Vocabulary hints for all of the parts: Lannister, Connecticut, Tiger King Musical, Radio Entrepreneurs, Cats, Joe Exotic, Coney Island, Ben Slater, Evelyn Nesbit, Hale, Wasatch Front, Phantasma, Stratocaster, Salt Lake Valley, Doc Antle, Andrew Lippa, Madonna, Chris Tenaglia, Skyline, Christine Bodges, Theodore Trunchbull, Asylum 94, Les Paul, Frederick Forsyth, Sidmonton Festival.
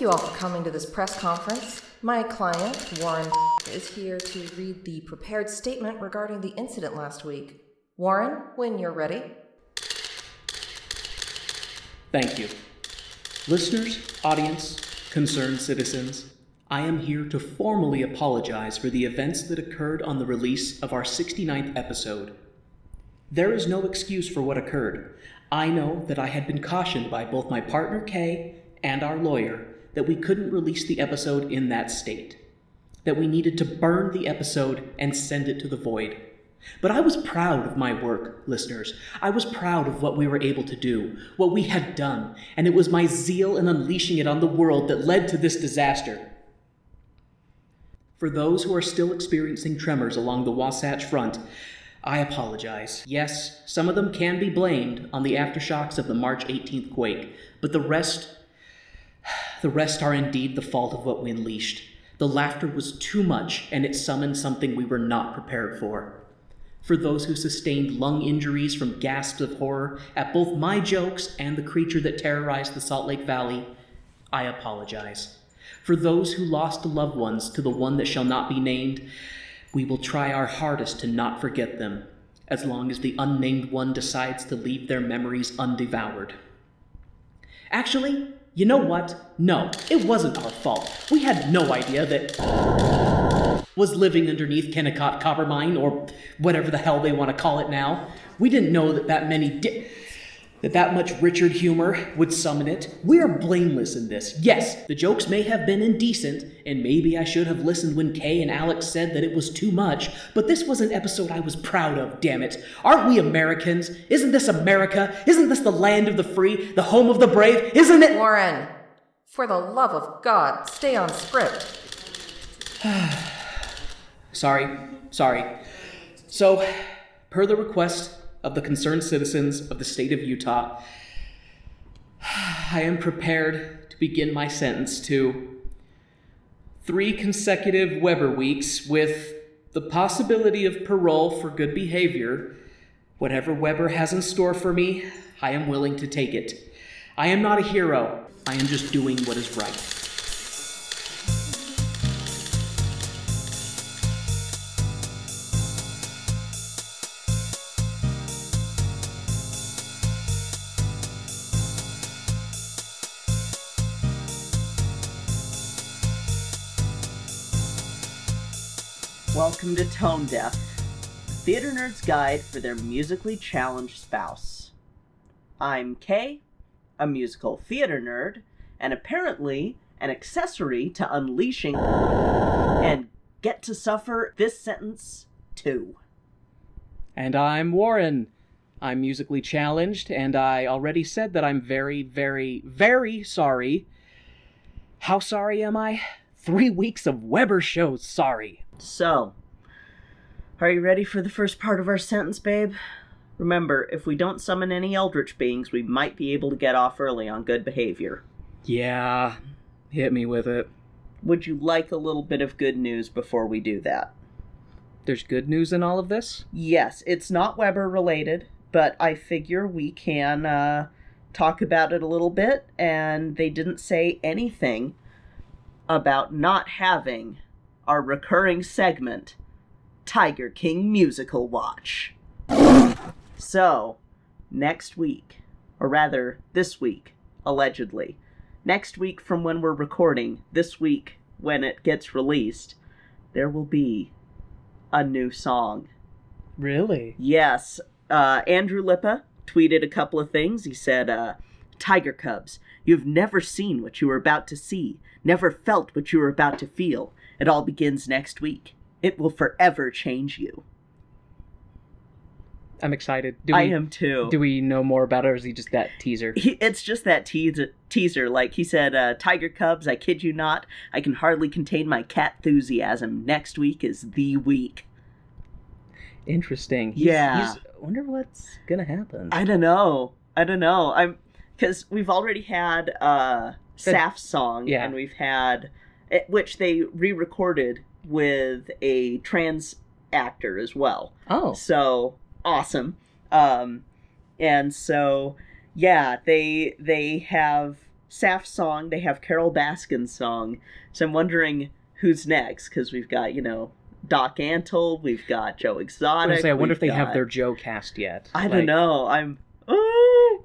Thank you all for coming to this press conference. My client, Warren, is here to read the prepared statement regarding the incident last week. Warren, when you're ready. Thank you. Listeners, audience, concerned citizens, I am here to formally apologize for the events that occurred on the release of our 69th episode. There is no excuse for what occurred. I know that I had been cautioned by both my partner, Kay, and our lawyer that we couldn't release the episode in that state, that we needed to burn the episode and send it to the void. But I was proud of my work, listeners. I was proud of what we were able to do, what we had done, and it was my zeal in unleashing it on the world that led to this disaster. For those who are still experiencing tremors along the Wasatch Front, I apologize. Yes, some of them can be blamed on the aftershocks of the March 18th quake, but the rest are indeed the fault of what we unleashed. The laughter was too much, and it summoned something we were not prepared for. For those who sustained lung injuries from gasps of horror at both my jokes and the creature that terrorized the Salt Lake Valley, I apologize. For those who lost loved ones to the one that shall not be named, we will try our hardest to not forget them, as long as the unnamed one decides to leave their memories undevoured. Actually, you know what? No, it wasn't our fault. We had no idea that was living underneath Kennecott Copper Mine, or whatever the hell they want to call it now. We didn't know that much Richard humor would summon it. We are blameless in this. Yes, the jokes may have been indecent, and maybe I should have listened when Kay and Alex said that it was too much, but this was an episode I was proud of, damn it. Aren't we Americans? Isn't this America? Isn't this the land of the free, the home of the brave? Isn't it— Warren, for the love of God, stay on script. Sorry. So, per the request of the concerned citizens of the state of Utah, I am prepared to begin my sentence to 3 consecutive Webber weeks with the possibility of parole for good behavior. Whatever Webber has in store for me, I am willing to take it. I am not a hero. I am just doing what is right. Welcome to Tone Deaf, the theater nerd's guide for their musically challenged spouse. I'm Kay, a musical theater nerd, and apparently an accessory to unleashing and get to suffer this sentence too. And I'm Warren. I'm musically challenged, and I already said that I'm very, very, very sorry. How sorry am I? 3 weeks of Webber shows sorry. So, are you ready for the first part of our sentence, babe? Remember, if we don't summon any eldritch beings, we might be able to get off early on good behavior. Yeah, hit me with it. Would you like a little bit of good news before we do that? There's good news in all of this? Yes, it's not Webber related, but I figure we can talk about it a little bit, and they didn't say anything about not having our recurring segment, Tiger King Musical Watch. So, this week, allegedly. Next week from when we're recording, this week when it gets released, there will be a new song. Really? Yes. Andrew Lippa tweeted a couple of things. He said, Tiger Cubs, you've never seen what you were about to see, never felt what you were about to feel. It all begins next week. It will forever change you. I'm excited. I am too. Do we know more about it, or is he just that teaser? It's just that teaser. Like he said, Tiger Cubs, I kid you not, I can hardly contain my cat enthusiasm. Next week is the week. Interesting. I wonder what's going to happen. I don't know. Because we've already had Saf's song, and we've had... which they re-recorded with a trans actor as well. Oh. So, awesome. And so, yeah, they have Saf's song. They have Carol Baskin's song. So I'm wondering who's next, because we've got, you know, Doc Antle. We've got Joe Exotic. I wonder if they have their Joe cast yet. I don't know. I'm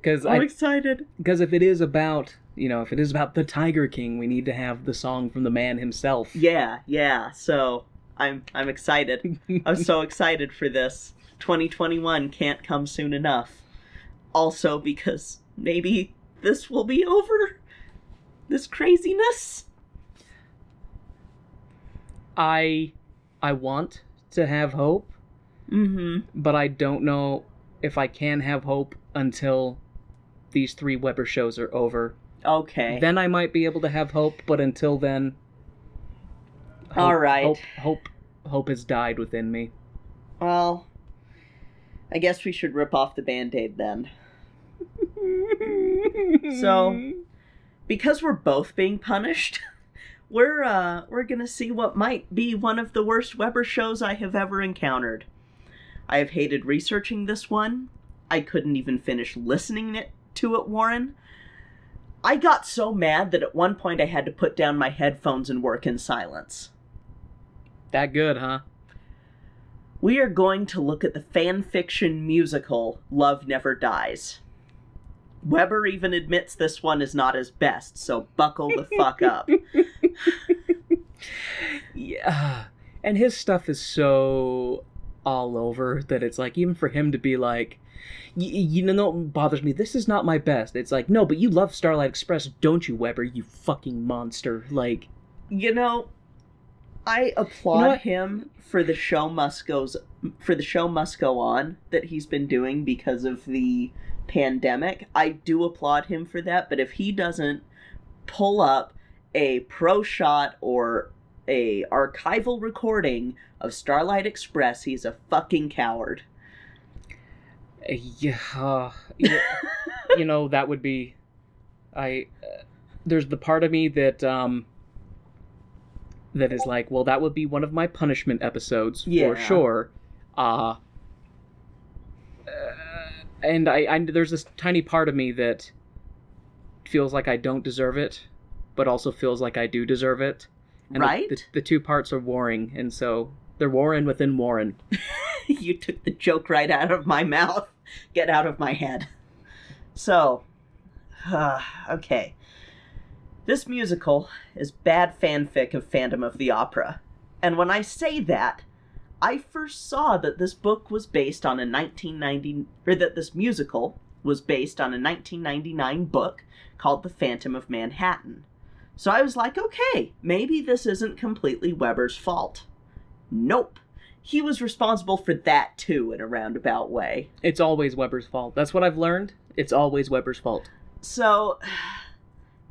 excited. Because if it is about, you know, if it is about the Tiger King, we need to have the song from the man himself. Yeah. So I'm excited. I'm so excited for this. 2021 can't come soon enough. Also because maybe this will be over. This craziness. I want to have hope, but I don't know if I can have hope until these three Webber shows are over. Okay. Then I might be able to have hope, but until then, hope has died within me. Well, I guess we should rip off the Band-Aid then. So, because we're both being punished... We're gonna see what might be one of the worst Webber shows I have ever encountered. I have hated researching this one. I couldn't even finish listening to it, Warren. I got so mad that at one point I had to put down my headphones and work in silence. That good, huh? We are going to look at the fan fiction musical Love Never Dies. Webber even admits this one is not his best, so buckle the fuck up. Yeah. And his stuff is so all over that it's like, even for him to be like, you know what bothers me? This is not my best. It's like, no, but you love Starlight Express, don't you, Webber? You fucking monster. Like, you know, I applaud him for the show must go on that he's been doing because of the pandemic. I do applaud him for that, but if he doesn't pull up a pro shot or a archival recording of Starlight Express, he's a fucking coward. You know, that would be there's the part of me that that is like, well, that would be one of my punishment episodes for sure. And I there's this tiny part of me that feels like I don't deserve it, but also feels like I do deserve it. And right? The two parts are warring, and so they're Warren within Warren. You took the joke right out of my mouth. Get out of my head. So, okay. This musical is bad fanfic of Phantom of the Opera. And when I say that, I first saw that this book was based on a 1990, or that this musical was based on a 1999 book called The Phantom of Manhattan. So I was like, okay, maybe this isn't completely Webber's fault. Nope. He was responsible for that too in a roundabout way. It's always Webber's fault. That's what I've learned. It's always Webber's fault. So,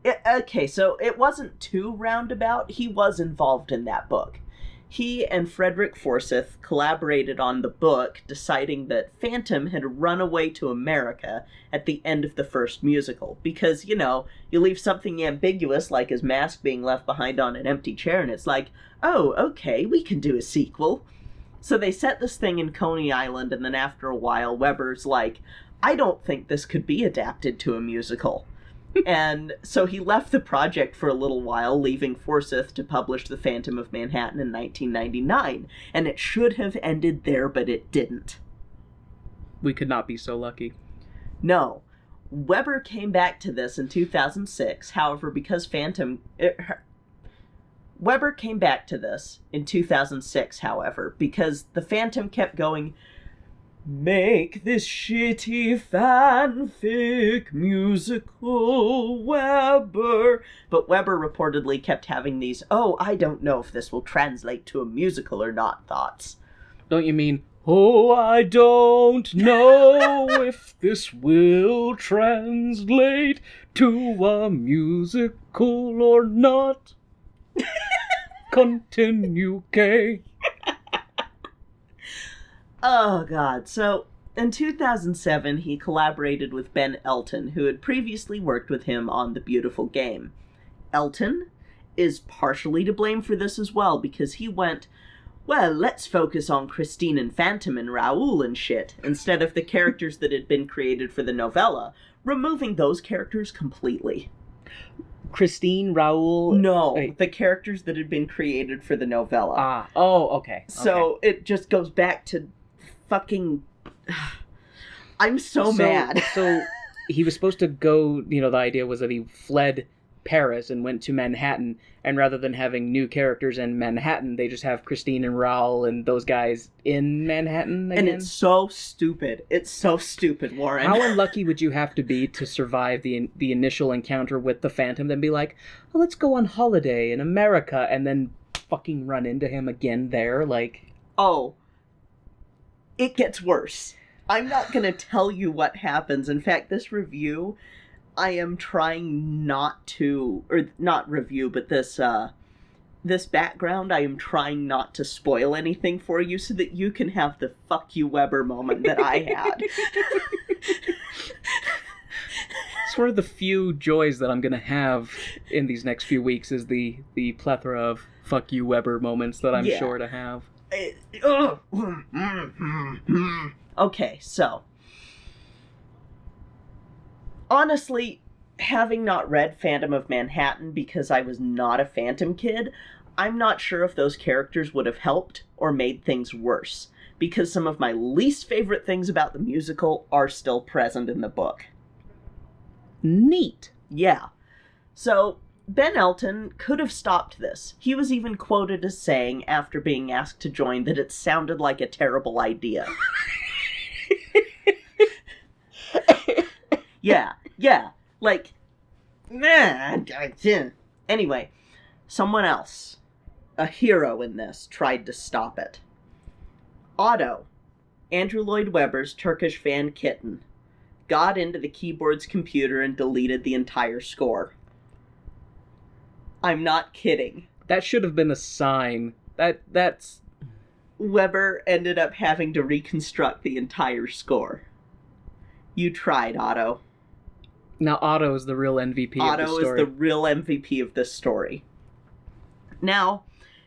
so it wasn't too roundabout. He was involved in that book. He and Frederick Forsyth collaborated on the book, deciding that Phantom had run away to America at the end of the first musical. Because, you know, you leave something ambiguous, like his mask being left behind on an empty chair, and it's like, oh, okay, we can do a sequel. So they set this thing in Coney Island, and then after a while, Webber's like, I don't think this could be adapted to a musical. And so he left the project for a little while, leaving Forsyth to publish The Phantom of Manhattan in 1999. And it should have ended there, but it didn't. We could not be so lucky. No. Webber came back to this in 2006. However, because Webber came back to this in 2006, however, because the Phantom kept going... Make this shitty fanfic musical, Webber. But Webber reportedly kept having these, oh, I don't know if this will translate to a musical or not thoughts. Don't you mean, oh, I don't know if this will translate to a musical or not? Continue, Kay. Oh, God. So, in 2007, he collaborated with Ben Elton, who had previously worked with him on The Beautiful Game. Elton is partially to blame for this as well, because he went, well, let's focus on Christine and Phantom and Raoul and shit, instead of the characters that had been created for the novella, removing those characters completely. Christine, Raul? No, wait. The characters that had been created for the novella. Ah, oh, okay. So it just goes back to fucking... I'm so mad. So he was supposed to go, you know, the idea was that he fled Paris and went to Manhattan, and rather than having new characters in Manhattan, they just have Christine and Raoul and those guys in Manhattan again. And it's so stupid. It's so stupid, Warren. How unlucky would you have to be to survive the initial encounter with the Phantom, then be like, oh, let's go on holiday in America, and then fucking run into him again there? Like, oh, it gets worse. I'm not going to tell you what happens. In fact, this review, I am trying not to, or not review, but this background, I am trying not to spoil anything for you so that you can have the fuck you Webber moment that I had. It's one of the few joys that I'm going to have in these next few weeks is the plethora of fuck you Webber moments that I'm sure to have. Okay, so... honestly, having not read Phantom of Manhattan because I was not a Phantom kid, I'm not sure if those characters would have helped or made things worse, because some of my least favorite things about the musical are still present in the book. Neat. Yeah. So, Ben Elton could have stopped this. He was even quoted as saying, after being asked to join, that it sounded like a terrible idea. Yeah, like, anyway, someone else, a hero in this, tried to stop it. Otto, Andrew Lloyd Webber's Turkish fan kitten, got into the keyboard's computer and deleted the entire score. I'm not kidding. That should have been a sign. That's... Webber ended up having to reconstruct the entire score. You tried, Otto. Now Otto is the real MVP of the story. Otto is the real MVP of this story. Now,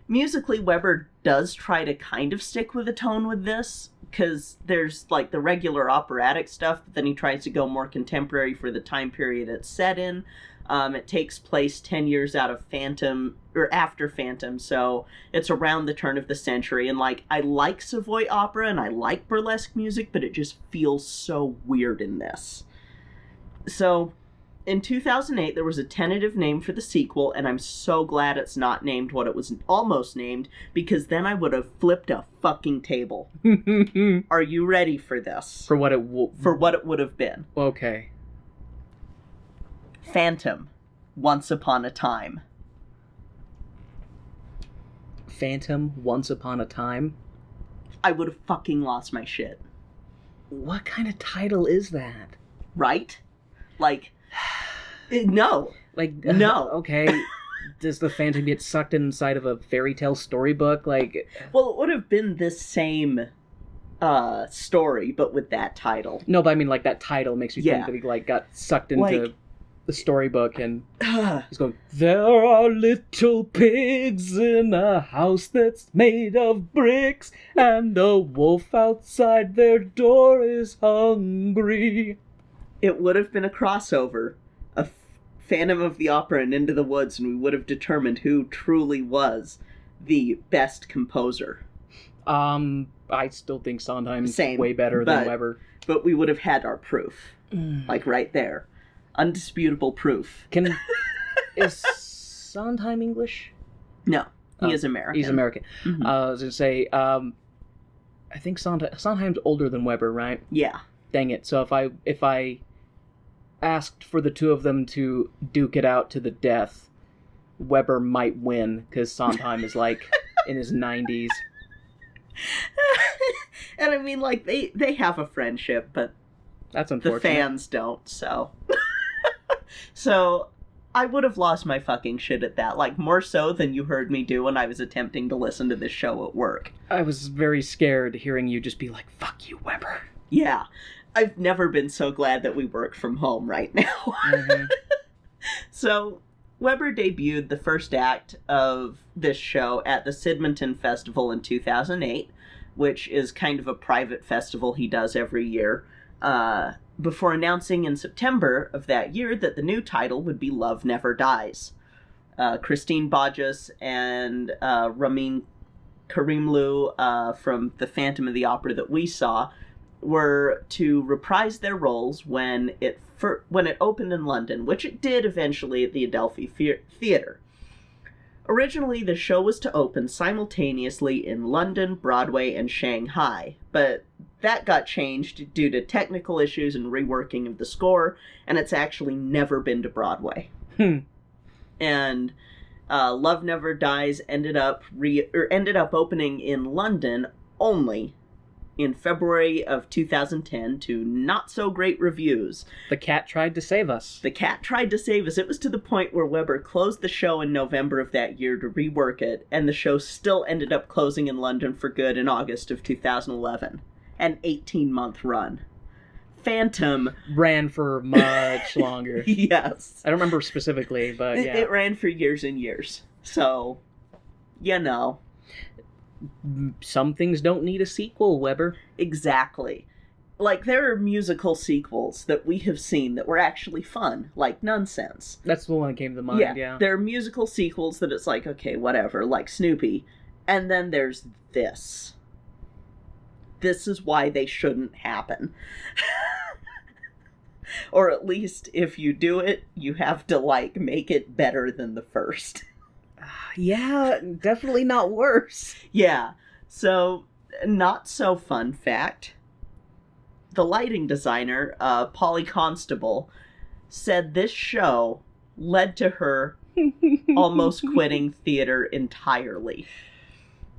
musically, Webber does try to kind of stick with a tone with this, because there's like the regular operatic stuff, but then he tries to go more contemporary for the time period it's set in. It takes place 10 years out of Phantom, or after Phantom, so it's around the turn of the century. And like, I like Savoy opera and I like burlesque music, but it just feels so weird in this. So, in 2008, there was a tentative name for the sequel, and I'm so glad it's not named what it was almost named, because then I would have flipped a fucking table. Are you ready for this? For what it would have been. Okay. Phantom, Once Upon a Time. Phantom, Once Upon a Time? I would have fucking lost my shit. What kind of title is that? Right? Like, no. Like, no. Okay. Does the Phantom get sucked inside of a fairy tale storybook? Like, well, it would have been the same story, but with that title. No, but I mean, like, that title makes me think that he, like, got sucked into the storybook, and he's going, there are little pigs in a house that's made of bricks, and a wolf outside their door is hungry. It would have been a crossover of Phantom of the Opera and Into the Woods, and we would have determined who truly was the best composer. I still think Sondheim's way better than Webber. But we would have had our proof. Like, right there. Undisputable proof. Is Sondheim English? No. He is American. He's American. Mm-hmm. I was going to say, I think Sondheim's older than Webber, right? Yeah. Dang it. So if I asked for the two of them to duke it out to the death, Webber might win, because Sondheim is like in his 90s. And I mean, like, they have a friendship, but that's unfortunate. The fans don't, so. So I would have lost my fucking shit at that, like, more so than you heard me do when I was attempting to listen to this show at work. I was very scared hearing you just be like, fuck you, Webber. Yeah, I've never been so glad that we work from home right now. Mm-hmm. So, Webber debuted the first act of this show at the Sidmonton Festival in 2008, which is kind of a private festival he does every year. before announcing in September of that year that the new title would be Love Never Dies. Christine Bodges and Ramin Karimloo from The Phantom of the Opera that we saw were to reprise their roles when it opened in London, which it did eventually at the Adelphi Theatre. Originally, the show was to open simultaneously in London, Broadway, and Shanghai, but that got changed due to technical issues and reworking of the score, and it's actually never been to Broadway. And Love Never Dies ended up opening in London only in February of 2010 to not so great reviews. The cat tried to save us. It was to the point where Webber closed the show in November of that year to rework it, and the show still ended up closing in London for good in August of 2011. An 18-month run. Phantom ran for much longer. Yes. I don't remember specifically, but yeah. It ran for years and years. So, you know. Some things don't need a sequel, Webber. Exactly. Like, there are musical sequels that we have seen that were actually fun, like Nonsense. That's the one that came to mind, yeah. There are musical sequels that it's like, okay, whatever, like Snoopy. And then there's this. This is why they shouldn't happen. Or at least, if you do it, you have to, like, make it better than the first. Yeah, definitely not worse. Yeah, so not so fun fact. The lighting designer, Polly Constable, said this show led to her almost quitting theater entirely.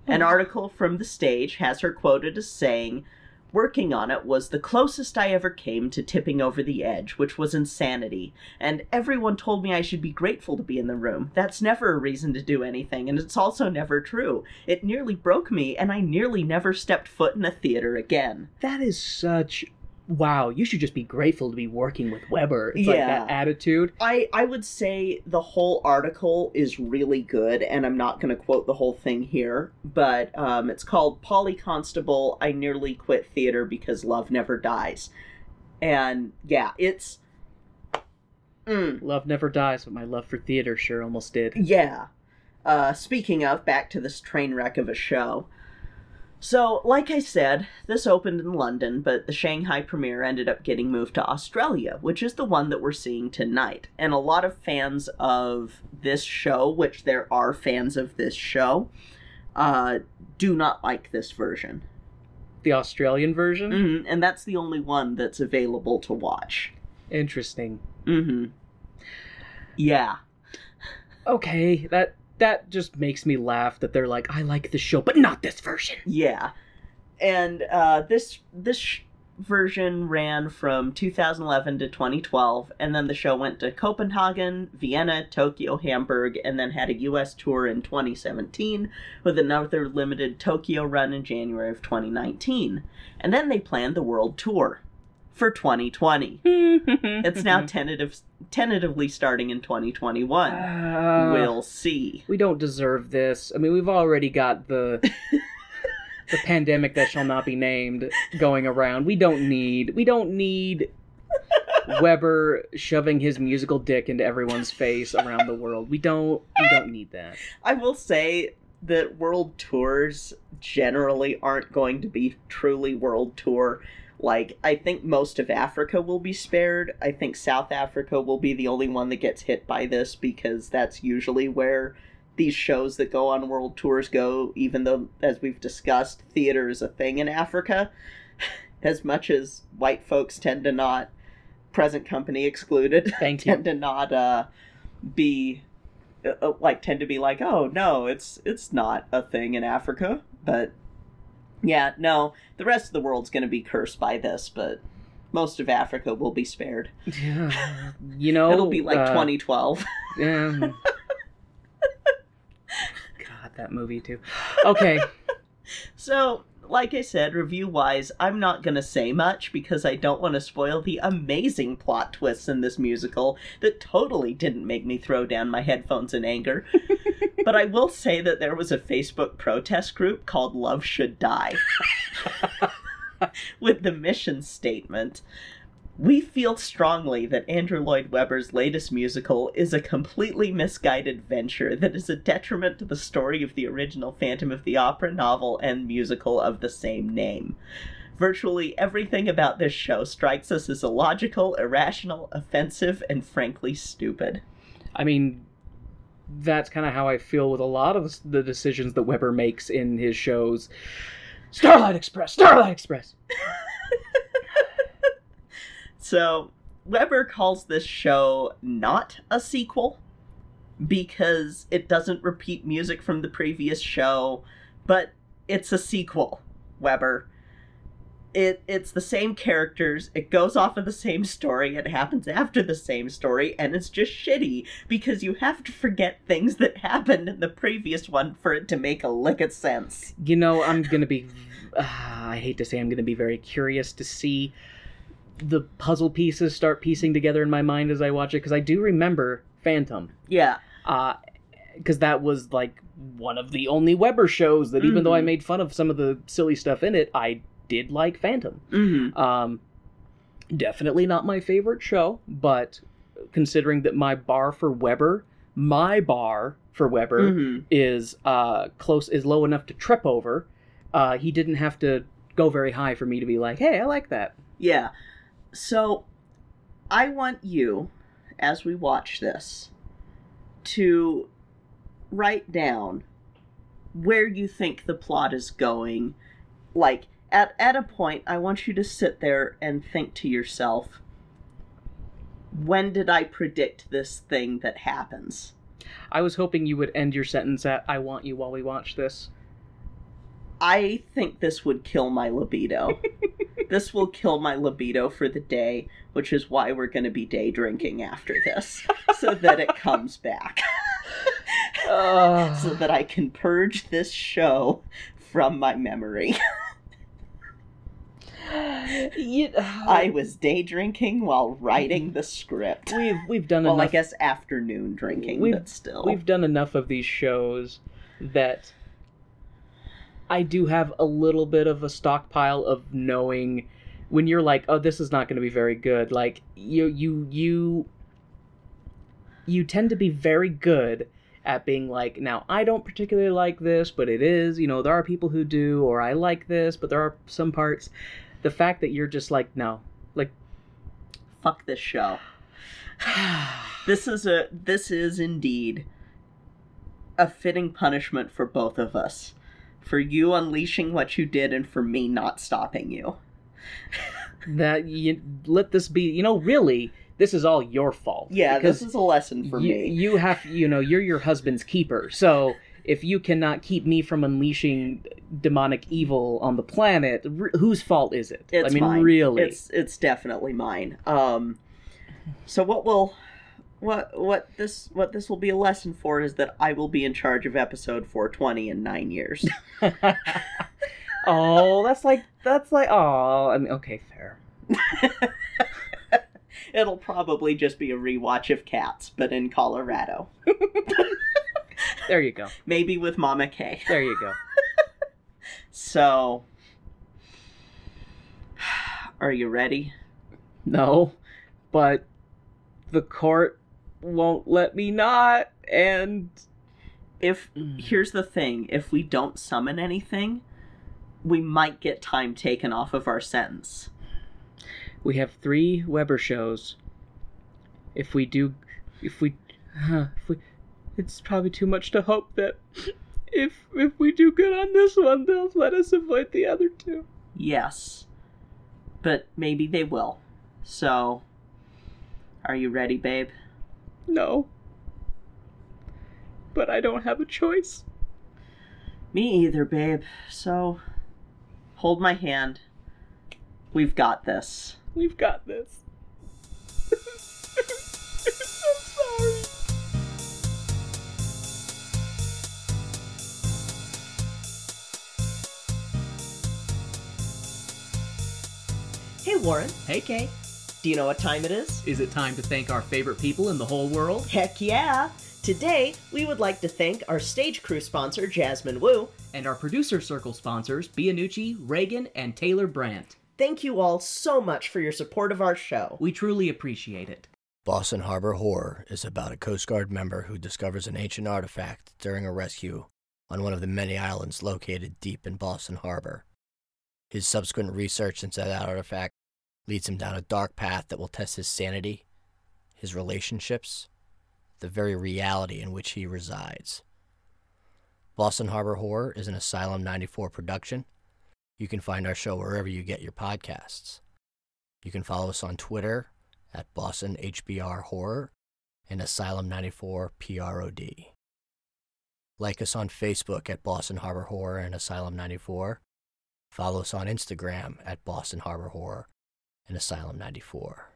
An article from The Stage has her quoted as saying, "Working on it was the closest I ever came to tipping over the edge, which was insanity. And everyone told me I should be grateful to be in the room. That's never a reason to do anything, and it's also never true. It nearly broke me, and I nearly never stepped foot in a theater again." That is such... Wow, you should just be grateful to be working with Webber. It's like that attitude. I would say the whole article is really good, and I'm not going to quote the whole thing here, but it's called Polly Constable, I Nearly Quit Theater Because Love Never Dies. And yeah, it's... Love never dies, but my love for theater sure almost did. Yeah. Speaking of, back to this train wreck of a show... So, like I said, this opened in London, but the Shanghai premiere ended up getting moved to Australia, which is the one that we're seeing tonight. And a lot of fans of this show, which there are fans of this show, do not like this version. The Australian version? Mm-hmm. And that's the only one that's available to watch. Interesting. Mm-hmm. Yeah. Okay, That just makes me laugh that they're like, I like this show, but not this version. Yeah. And this version ran from 2011 to 2012, and then the show went to Copenhagen, Vienna, Tokyo, Hamburg, and then had a U.S. tour in 2017 with another limited Tokyo run in January of 2019. And then they planned the world tour for 2020. It's now tentatively starting in 2021. We'll see. We don't deserve this. I mean, we've already got the the pandemic that shall not be named going around. We don't need Webber shoving his musical dick into everyone's face around the world. We don't need that. I will say that world tours generally aren't going to be truly world tour. Like, I think most of Africa will be spared. I think South Africa will be the only one that gets hit by this, because that's usually where these shows that go on world tours go, even though, as we've discussed, theater is a thing in Africa. As much as white folks tend to not, present company excluded, tend to not be... tend to be like, oh, no, it's not a thing in Africa, but... Yeah, no, the rest of the world's going to be cursed by this, but most of Africa will be spared. Yeah, you know... It'll be like 2012. God, that movie, too. Okay. So, like I said, review-wise, I'm not going to say much because I don't want to spoil the amazing plot twists in this musical that totally didn't make me throw down my headphones in anger. But I will say that there was a Facebook protest group called Love Should Die with the mission statement, We feel strongly that Andrew Lloyd Webber's latest musical is a completely misguided venture that is a detriment to the story of the original Phantom of the Opera novel and musical of the same name. Virtually everything about this show strikes us as illogical, irrational, offensive, and frankly stupid. I mean, that's kind of how I feel with a lot of the decisions that Webber makes in his shows. Starlight Express! Starlight Express! So, Webber calls this show not a sequel because it doesn't repeat music from the previous show, but it's a sequel, Webber. It's the same characters, it goes off of the same story, it happens after the same story, and it's just shitty because you have to forget things that happened in the previous one for it to make a lick of sense. You know, I'm going to be... I hate to say I'm going to be very curious to see the puzzle pieces start piecing together in my mind as I watch it, because I do remember Phantom. Yeah. Because that was, like, one of the only Webber shows that even though I made fun of some of the silly stuff in it, I did like Phantom. Definitely not my favorite show, but considering that my bar for Webber is low enough to trip over, he didn't have to go very high for me to be like, hey, I like that. Yeah. So I want you, as we watch this, to write down where you think the plot is going. Like, at a point, I want you to sit there and think to yourself, when did I predict this thing that happens? I was hoping you would end your sentence at, I want you while we watch this. I think this would kill my libido. This will kill my libido for the day, which is why we're going to be day drinking after this, so that it comes back. So that I can purge this show from my memory. I was day drinking while writing the script. We've done enough. Well, I guess afternoon drinking, but still. We've done enough of these shows that I do have a little bit of a stockpile of knowing when you're like, oh, this is not going to be very good. Like, you tend to be very good at being like, now, I don't particularly like this, but it is, you know, there are people who do, or I like this, but there are some parts. The fact that you're just like, no, like, fuck this show. This is indeed a fitting punishment for both of us. For you unleashing what you did, and for me not stopping you. Really, this is all your fault. Yeah, this is a lesson for me. You have, you're your husband's keeper. So if you cannot keep me from unleashing demonic evil on the planet, whose fault is it? It's mine. Really, it's definitely mine. So what this will be a lesson for is that I will be in charge of episode 420 in 9 years. Oh, that's like oh, I mean, okay, fair. It'll probably just be a rewatch of Cats, but in Colorado. There you go. Maybe with Mama K. There you go. So, are you ready? No, but the court won't let me not, and here's the thing, if we don't summon anything, we might get time taken off of our sentence. We have 3 Webber shows. If we it's probably too much to hope that if we do good on this one, they'll let us avoid the other 2. Yes, but maybe they will. So, are you ready, babe? No. But I don't have a choice. Me either, babe. So, hold my hand. We've got this. We've got this. I'm sorry. Hey, Warren. Hey, Kay. Do you know what time it is? Is it time to thank our favorite people in the whole world? Heck yeah! Today, we would like to thank our stage crew sponsor, Jasmine Wu, and our producer circle sponsors, Bianucci, Reagan, and Taylor Brandt. Thank you all so much for your support of our show. We truly appreciate it. Boston Harbor Horror is about a Coast Guard member who discovers an ancient artifact during a rescue on one of the many islands located deep in Boston Harbor. His subsequent research into that artifact leads him down a dark path that will test his sanity, his relationships, the very reality in which he resides. Boston Harbor Horror is an Asylum 94 production. You can find our show wherever you get your podcasts. You can follow us on Twitter at Boston HBR Horror and Asylum 94 PROD. Like us on Facebook at Boston Harbor Horror and Asylum 94. Follow us on Instagram at Boston Harbor Horror and Asylum 94.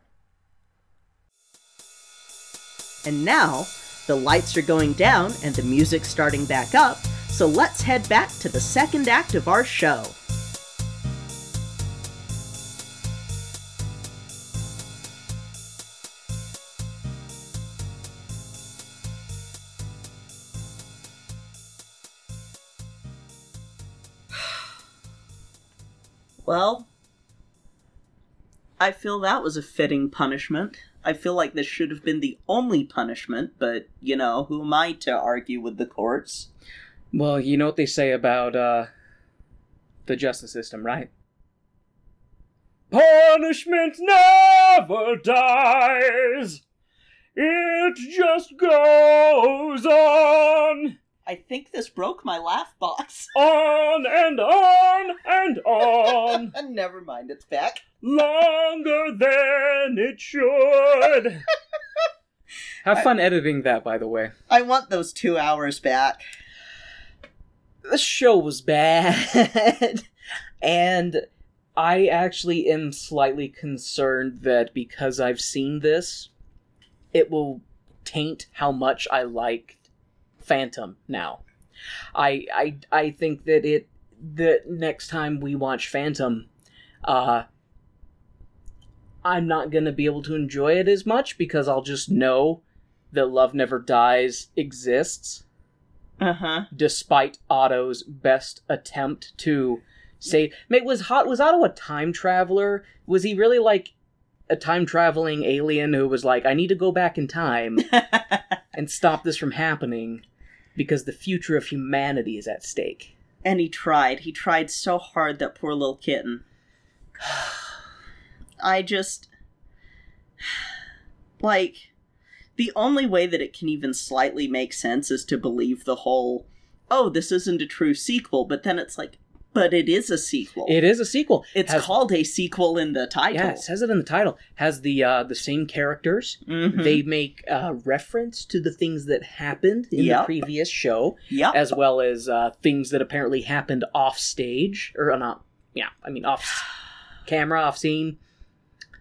And now, the lights are going down and the music's starting back up, so let's head back to the second act of our show. Well, I feel that was a fitting punishment. I feel like this should have been the only punishment, but, you know, who am I to argue with the courts? Well, you know what they say about the justice system, right? Punishment never dies. It just goes on. I think this broke my laugh box. On and on and on. Never mind, it's back. Longer than it should. Have fun editing that, by the way. I want those 2 hours back. The show was bad. And I actually am slightly concerned that because I've seen this, it will taint how much I like Phantom now. I think that the next time we watch Phantom, I'm not going to be able to enjoy it as much because I'll just know that Love Never Dies exists. Uh-huh. Despite Otto's best attempt to say... Mate, was Otto a time traveler? Was he really like a time-traveling alien who was like, I need to go back in time and stop this from happening because the future of humanity is at stake? And he tried. He tried so hard, that poor little kitten. I just, like, the only way that it can even slightly make sense is to believe the whole, oh, this isn't a true sequel, but then it's like, but it is a sequel. It is a sequel. It's called a sequel in the title. Yeah, it says it in the title. Has the same characters. Mm-hmm. They make reference to the things that happened in the previous show, as well as things that apparently happened off stage, or not, off camera, off scene.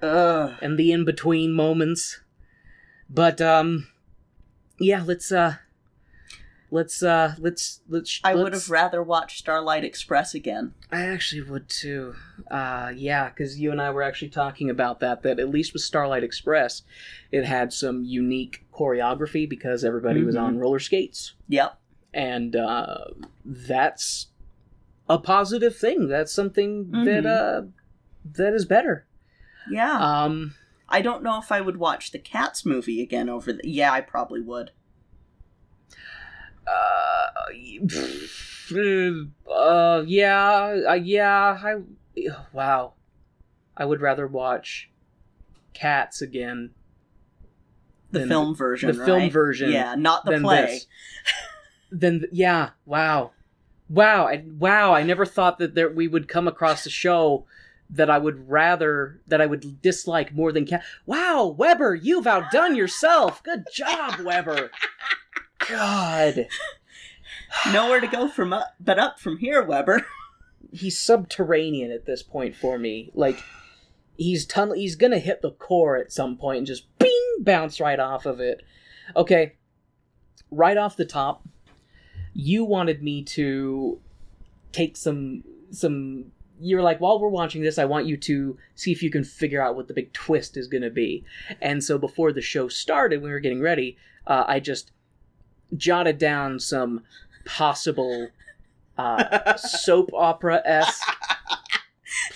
And the in-between moments. But let's would have rather watched Starlight Express again. I actually would too. Because you and I were actually talking about that at least with Starlight Express, it had some unique choreography because everybody was on roller skates. Yep. And that's a positive thing. That's something that is better. Yeah. I don't know if I would watch the Cats movie again over the... Yeah, I probably would. Wow. I would rather watch Cats again. The film version, right? The film version. Yeah, not the play. Wow, I never thought that we would come across a show that I would dislike more than Cat. Wow, Webber, you've outdone yourself. Good job, Webber. God. Nowhere to go but up from here, Webber. He's subterranean at this point for me. Like, he's gonna hit the core at some point and just bing, bounce right off of it. Okay, right off the top, you wanted me to take some... You're like, while we're watching this, I want you to see if you can figure out what the big twist is going to be. And so before the show started, when we were getting ready, I just jotted down some possible soap opera-esque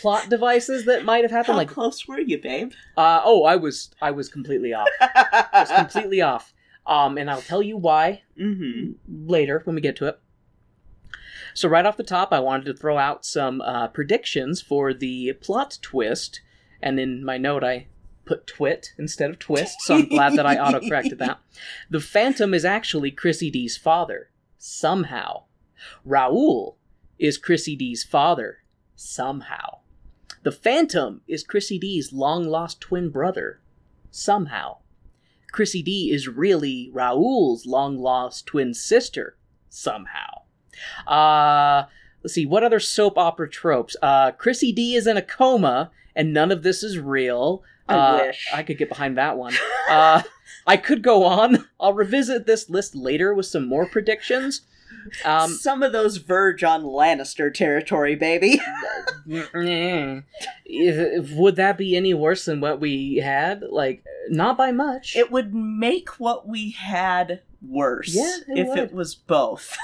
plot devices that might have happened. How close were you, babe? I was completely off. I was completely off. And I'll tell you why later when we get to it. So right off the top, I wanted to throw out some predictions for the plot twist. And in my note, I put twit instead of twist, so I'm glad that I auto-corrected that. The Phantom is actually Chrissy D's father, somehow. Raoul is Chrissy D's father, somehow. The Phantom is Chrissy D's long-lost twin brother, somehow. Chrissy D is really Raoul's long-lost twin sister, somehow. Let's see, what other soap opera tropes? Chrissy D is in a coma, and none of this is real. I wish. I could get behind that one. I could go on. I'll revisit this list later with some more predictions. Some of those verge on Lannister territory, baby. Would that be any worse than what we had? Like, not by much. It would make what we had worse it was both.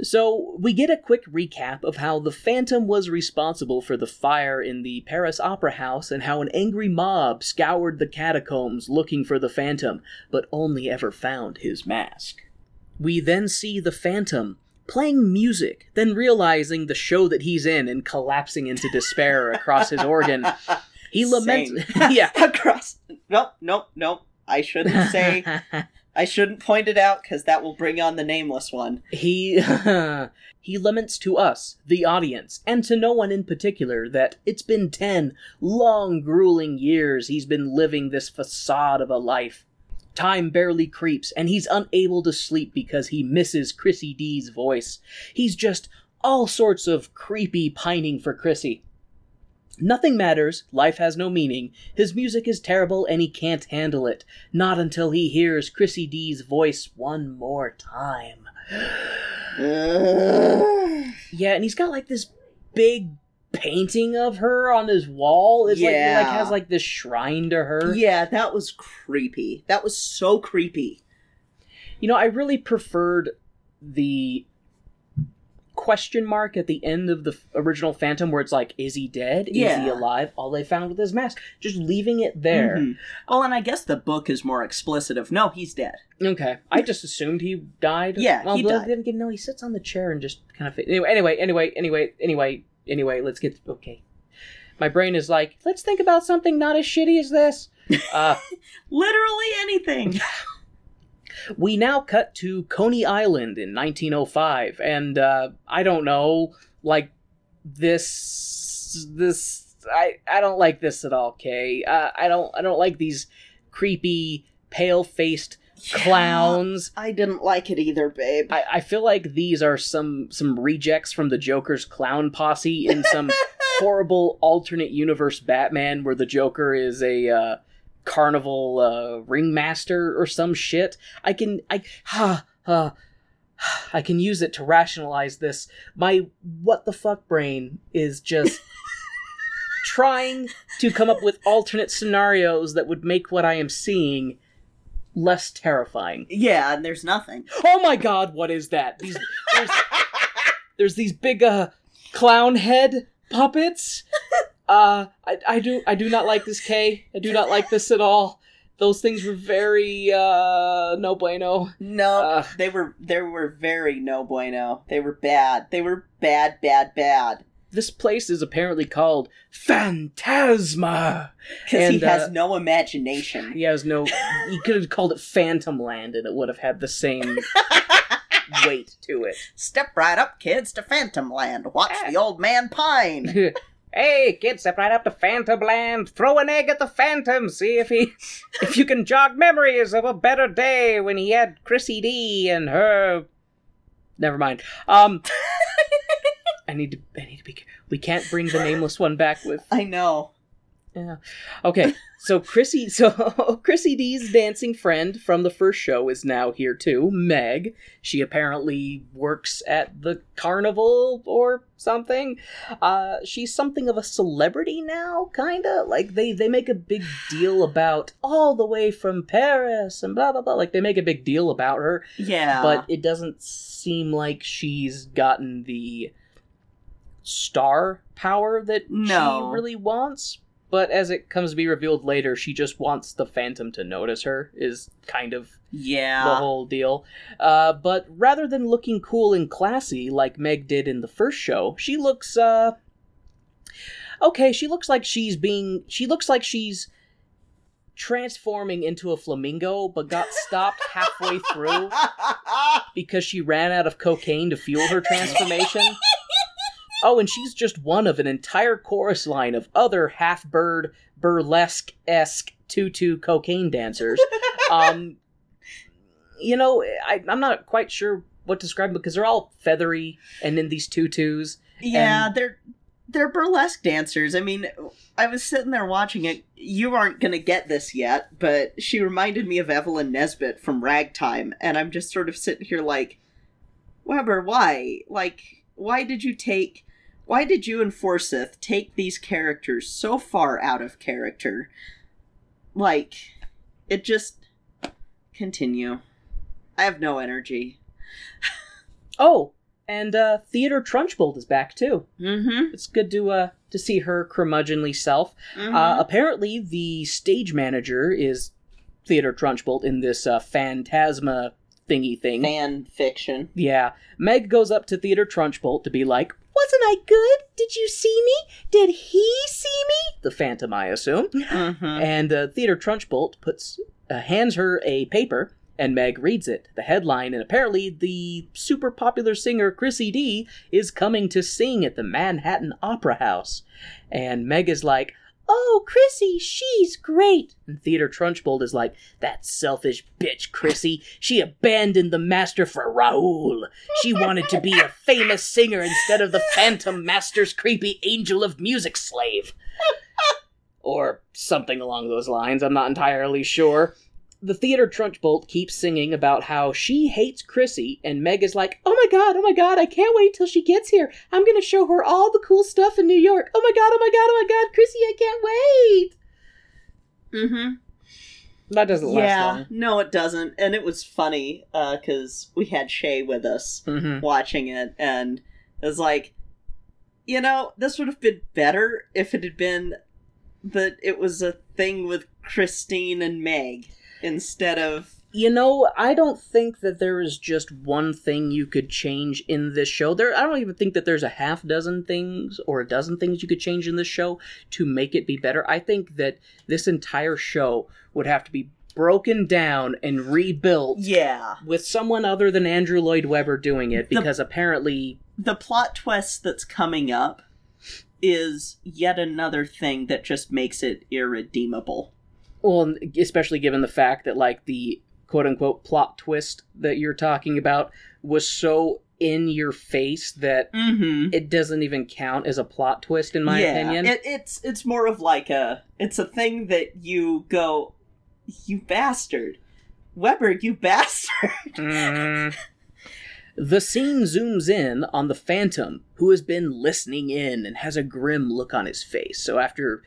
So, we get a quick recap of how the Phantom was responsible for the fire in the Paris Opera House and how an angry mob scoured the catacombs looking for the Phantom, but only ever found his mask. We then see the Phantom playing music, then realizing the show that he's in and collapsing into despair across his organ. He laments... yeah. Across... Nope. I shouldn't say... I shouldn't point it out, because that will bring on the nameless one. He laments to us, the audience, and to no one in particular, that it's been 10 long, grueling years he's been living this facade of a life. Time barely creeps, and he's unable to sleep because he misses Chrissy D's voice. He's just all sorts of creepy pining for Chrissy. Nothing matters, life has no meaning, his music is terrible and he can't handle it. Not until he hears Chrissy D's voice one more time. Yeah, and he's got like this big painting of her on his wall. It's like has like this shrine to her. Yeah, that was creepy. That was so creepy. You know, I really preferred the... question mark at the end of the original Phantom where it's like, is he dead? Is he alive? All they found with his mask. Just leaving it there. Mm-hmm. Well, and I guess the book is more explicit of, no, he's dead. Okay. I just assumed he died. Yeah, he died. He sits on the chair and just kind of... Anyway, let's get... Okay. My brain is like, let's think about something not as shitty as this. Literally anything. We now cut to Coney Island in 1905, and, I don't know, like, I don't like this at all, Kay. I don't like these creepy, pale-faced clowns. I didn't like it either, babe. I feel like these are some rejects from the Joker's clown posse in some horrible alternate universe Batman where the Joker is a, carnival ringmaster or some shit. I can use it to rationalize this. My what the fuck brain is just trying to come up with alternate scenarios that would make what I am seeing less terrifying. Yeah, and there's nothing. Oh my god, what is that? There's these big clown head puppets. I do not like this, Kay. I do not like this at all. Those things were very, no bueno. No, they were very no bueno. They were bad. They were bad, bad, bad. This place is apparently called Phantasma. Because he has no imagination. He could have called it Phantomland and it would have had the same... weight to it. Step right up, kids, to Phantomland. Watch the old man pine. Hey, kids, step right up to Phantomland. Throw an egg at the Phantom. See if you can jog memories of a better day when he had Chrissy D and her. Never mind. I need to be. We can't bring the nameless one back with. I know. Yeah. Okay. So Chrissy D's dancing friend from the first show is now here too, Meg. She apparently works at the carnival or something. She's something of a celebrity now, kinda. Like they make a big deal about all the way from Paris and blah blah blah. Like they make a big deal about her. Yeah. But it doesn't seem like she's gotten the star power that she really wants. But as it comes to be revealed later, she just wants the Phantom to notice her, is kind of the whole deal. But rather than looking cool and classy like Meg did in the first show, she looks, she looks like she's transforming into a flamingo, but got stopped halfway through because she ran out of cocaine to fuel her transformation. Oh, and she's just one of an entire chorus line of other half-bird, burlesque-esque tutu cocaine dancers. I'm not quite sure what to describe them because they're all feathery and in these tutus. Yeah, they're burlesque dancers. I mean, I was sitting there watching it. You aren't going to get this yet, but she reminded me of Evelyn Nesbit from Ragtime, and I'm just sort of sitting here like, Webber, why? Like, why did you and Forsyth take these characters so far out of character? Like, it just... Continue. I have no energy. Oh, and Theodore Trunchbull is back, too. Mm-hmm. It's good to see her curmudgeonly self. Mm-hmm. Apparently, the stage manager is Theodore Trunchbull in this Phantasma thingy thing. Fan fiction. Yeah. Meg goes up to Theodore Trunchbull to be like, wasn't I good? Did you see me? Did he see me? The Phantom, I assume. Mm-hmm. And Theodore Trunchbull hands her a paper, and Meg reads it, the headline, and apparently the super popular singer Chrissy D is coming to sing at the Manhattan Opera House. And Meg is like, oh, Chrissy, she's great. And Theodore Trunchbull is like, that selfish bitch, Chrissy. She abandoned the master for Raoul. She wanted to be a famous singer instead of the Phantom Master's creepy angel of music slave. Or something along those lines, I'm not entirely sure. The Theodore Trunchbull keeps singing about how she hates Chrissy, and Meg is like, oh my god, I can't wait till she gets here. I'm gonna show her all the cool stuff in New York. Oh my god, Chrissy, I can't wait! Mm-hmm. That doesn't last long. Yeah, no it doesn't, and it was funny, because we had Shay with us watching it, and it was like, you know, this would have been better if it had been that it was a thing with Christine and Meg. Instead of... You know, I don't think that there is just one thing you could change in this show. I don't even think that there's a half dozen things or a dozen things you could change in this show to make it be better. I think that this entire show would have to be broken down and rebuilt with someone other than Andrew Lloyd Webber doing it, because apparently... The plot twist that's coming up is yet another thing that just makes it irredeemable. Well, especially given the fact that, like, the quote-unquote plot twist that you're talking about was so in your face that it doesn't even count as a plot twist, in my opinion. It's more of like it's a thing that you go, you bastard. Webber, you bastard. The scene zooms in on the Phantom, who has been listening in and has a grim look on his face. So after...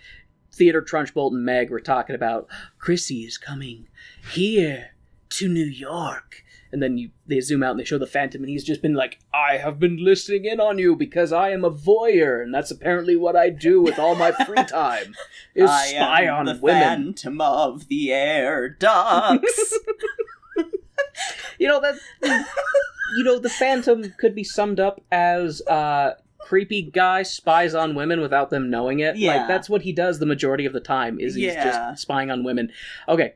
Theodore Trunchbull and Meg were talking about Chrissy is coming here to New York. And then they zoom out and they show the Phantom, and he's just been like, I have been listening in on you because I am a voyeur, and that's apparently what I do with all my free time, is spy on women. I am the Phantom of the Air Ducts. The Phantom could be summed up as... creepy guy spies on women without them knowing it. Yeah. Like, that's what he does the majority of the time, is he's just spying on women. Okay.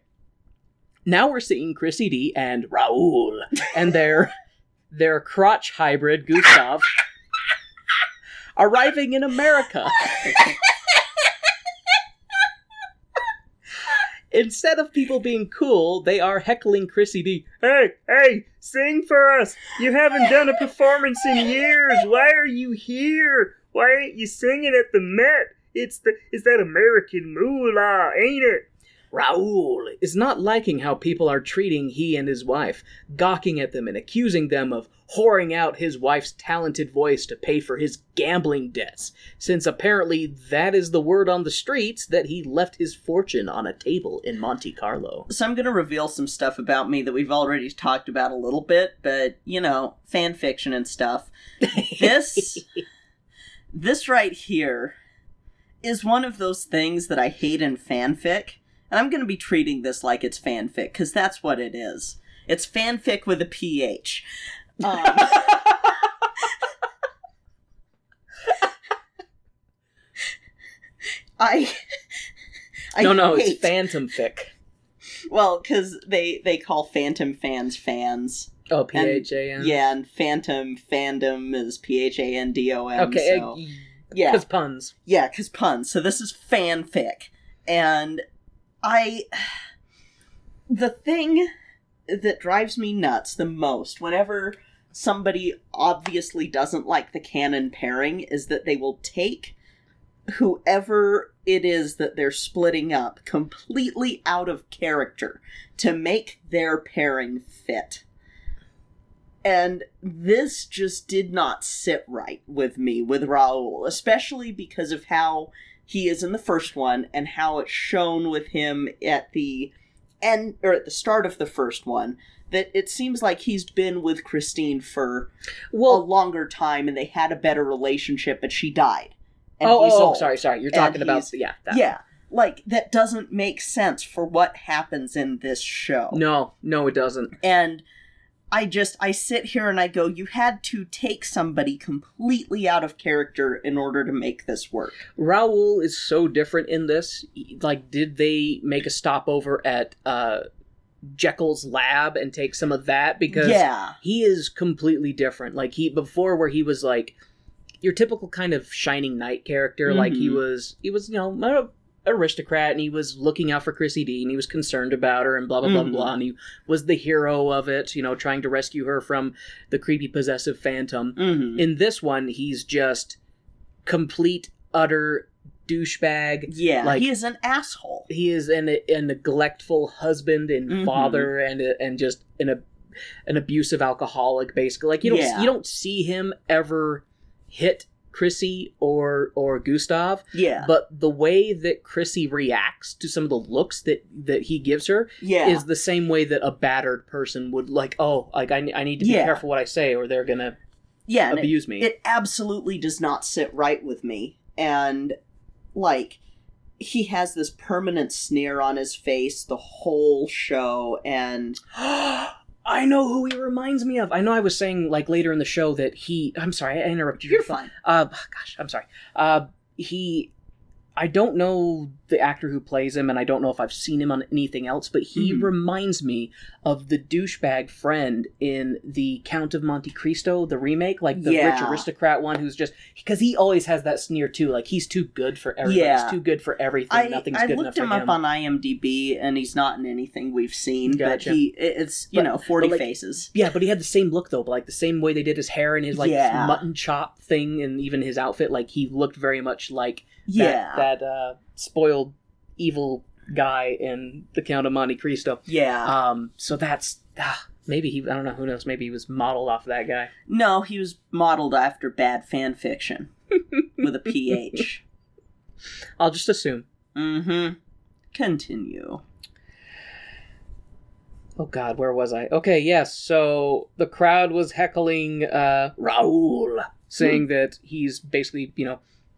Now we're seeing Chrissy D and Raoul and their crotch hybrid, Gustav, arriving in America. Instead of people being cool, they are heckling Chrissy D. Hey, sing for us. You haven't done a performance in years. Why are you here? Why ain't you singing at the Met? It's that American moolah, ain't it? Raoul is not liking how people are treating he and his wife, gawking at them and accusing them of whoring out his wife's talented voice to pay for his gambling debts, since apparently that is the word on the streets that he left his fortune on a table in Monte Carlo. So I'm going to reveal some stuff about me that we've already talked about a little bit, but, fan fiction and stuff. This This right here is one of those things that I hate in fanfic, and I'm going to be treating this like it's fanfic, because that's what it is. It's fanfic with a PH. I hate. It's phantom fic. Well, because they call phantom fans fans. Oh, P-H-A-N. Yeah, and phantom fandom is P-H-A-N-D-O-M. Okay, so, yeah. Because puns. Yeah, because puns. So this is fanfic. And the thing that drives me nuts the most whenever somebody obviously doesn't like the canon pairing is that they will take whoever it is that they're splitting up completely out of character to make their pairing fit. And this just did not sit right with me with Raul, especially because of how he is in the first one and how it's shown with him at the end or at the start of the first one, that it seems like he's been with Christine for a longer time and they had a better relationship, but she died. And sorry. You're talking about, that. Yeah, like, that doesn't make sense for what happens in this show. No, it doesn't. And I sit here and I go, you had to take somebody completely out of character in order to make this work. Raul is so different in this. Like, did they make a stopover at Jekyll's lab and take some of that? Because he is completely different. Like, he was like your typical kind of Shining Knight character, mm-hmm. like he was, an aristocrat, and he was looking out for Chrissy D, and he was concerned about her, and blah, blah, mm-hmm. blah, blah, and he was the hero of it, trying to rescue her from the creepy possessive phantom. Mm-hmm. In this one, he's just complete, utter douchebag. Yeah, he is an asshole. He is a neglectful husband and mm-hmm. father, and just an abusive alcoholic, basically. Like, you don't see him ever hit Chrissy or Gustav, but the way that Chrissy reacts to some of the looks that he gives her is the same way that a battered person would, like, I need to be careful what I say or they're gonna abuse me. It absolutely does not sit right with me. And, like, he has this permanent sneer on his face the whole show, and I know who he reminds me of. I know I was saying, like, later in the show that I'm sorry, I interrupted you. You're fine. I'm sorry. I don't know the actor who plays him, and I don't know if I've seen him on anything else, but he mm-hmm. reminds me of the douchebag friend in The Count of Monte Cristo, the remake, like the rich aristocrat one who's just, because he always has that sneer too, like he's too good for everything. Yeah. He's too good for everything. Nothing's good enough for him. I looked him up on IMDb, and he's not in anything we've seen, gotcha. But it's 40 faces. Yeah, but he had the same look though, but like the same way they did his hair and his his mutton chop thing and even his outfit, like he looked very much like that spoiled evil guy in The Count of Monte Cristo. Yeah. So that's maybe he, I don't know, who knows, maybe he was modeled off that guy. No, he was modeled after bad fan fiction with a PH. I'll just assume. Mm-hmm. Continue. Oh God, where was I? Okay, yes. So the crowd was heckling Raul, saying that he's basically,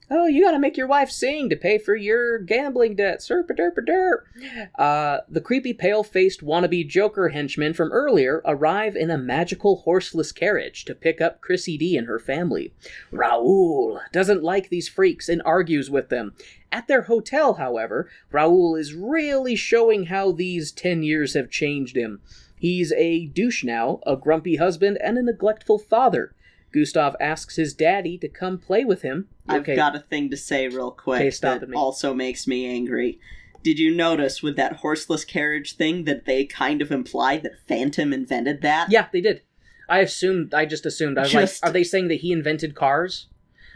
oh, you gotta make your wife sing to pay for your gambling debt. Serp-a-derp-a-derp. The creepy pale-faced wannabe Joker henchmen from earlier arrive in a magical horseless carriage to pick up Chrissy D and her family. Raul doesn't like these freaks and argues with them. At their hotel, however, Raul is really showing how these 10 years have changed him. He's a douche now, a grumpy husband, and a neglectful father. Gustav asks his daddy to come play with him. Okay. I've got a thing to say real quick that also makes me angry. Did you notice with that horseless carriage thing that they kind of implied that Phantom invented that? Yeah, they did. I just assumed. Are they saying that he invented cars?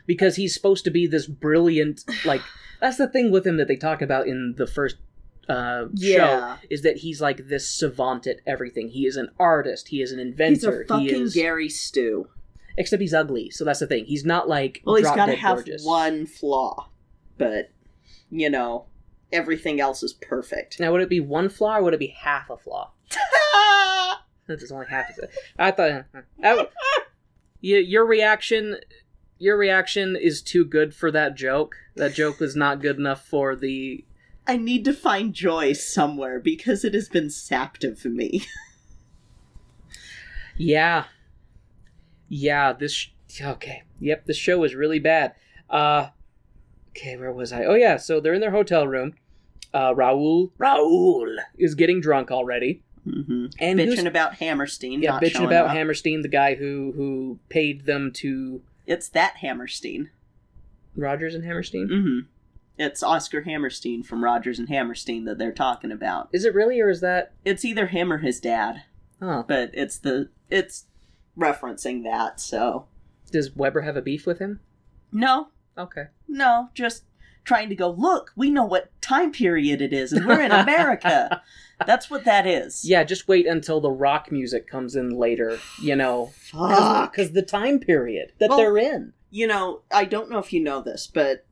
Because he's supposed to be this brilliant, like, that's the thing with him that they talk about in the first show, is that he's like this savant at everything. He is an artist. He is an inventor. He's a fucking Gary Stu. Except he's ugly, so that's the thing. He's not like well, he's got to have gorgeous. One flaw, but everything else is perfect. Now, would it be one flaw or would it be half a flaw? This is only half of it. I thought your reaction your reaction is too good for that joke. That joke was not good enough for the... I need to find joy somewhere because it has been sapped of me. Yeah. Yeah, this... Okay. Yep, this show is really bad. Okay, where was I? Oh, yeah, so they're in their hotel room. Raul is getting drunk already. Mm-hmm. And bitching about Hammerstein. Yeah, not bitching about up. Hammerstein, the guy who paid them to... It's that Hammerstein. Rogers and Hammerstein? Mm-hmm. It's Oscar Hammerstein from Rogers and Hammerstein that they're talking about. Is it really, or is that... It's either him or his dad. Huh. But it's referencing that, so... Does Webber have a beef with him? No. Okay. No, just trying to go, look, we know what time period it is, and we're in America. That's what that is. Yeah, just wait until the rock music comes in later, you know. Fuck. Because the time period that they're in. You know, I don't know if you know this, but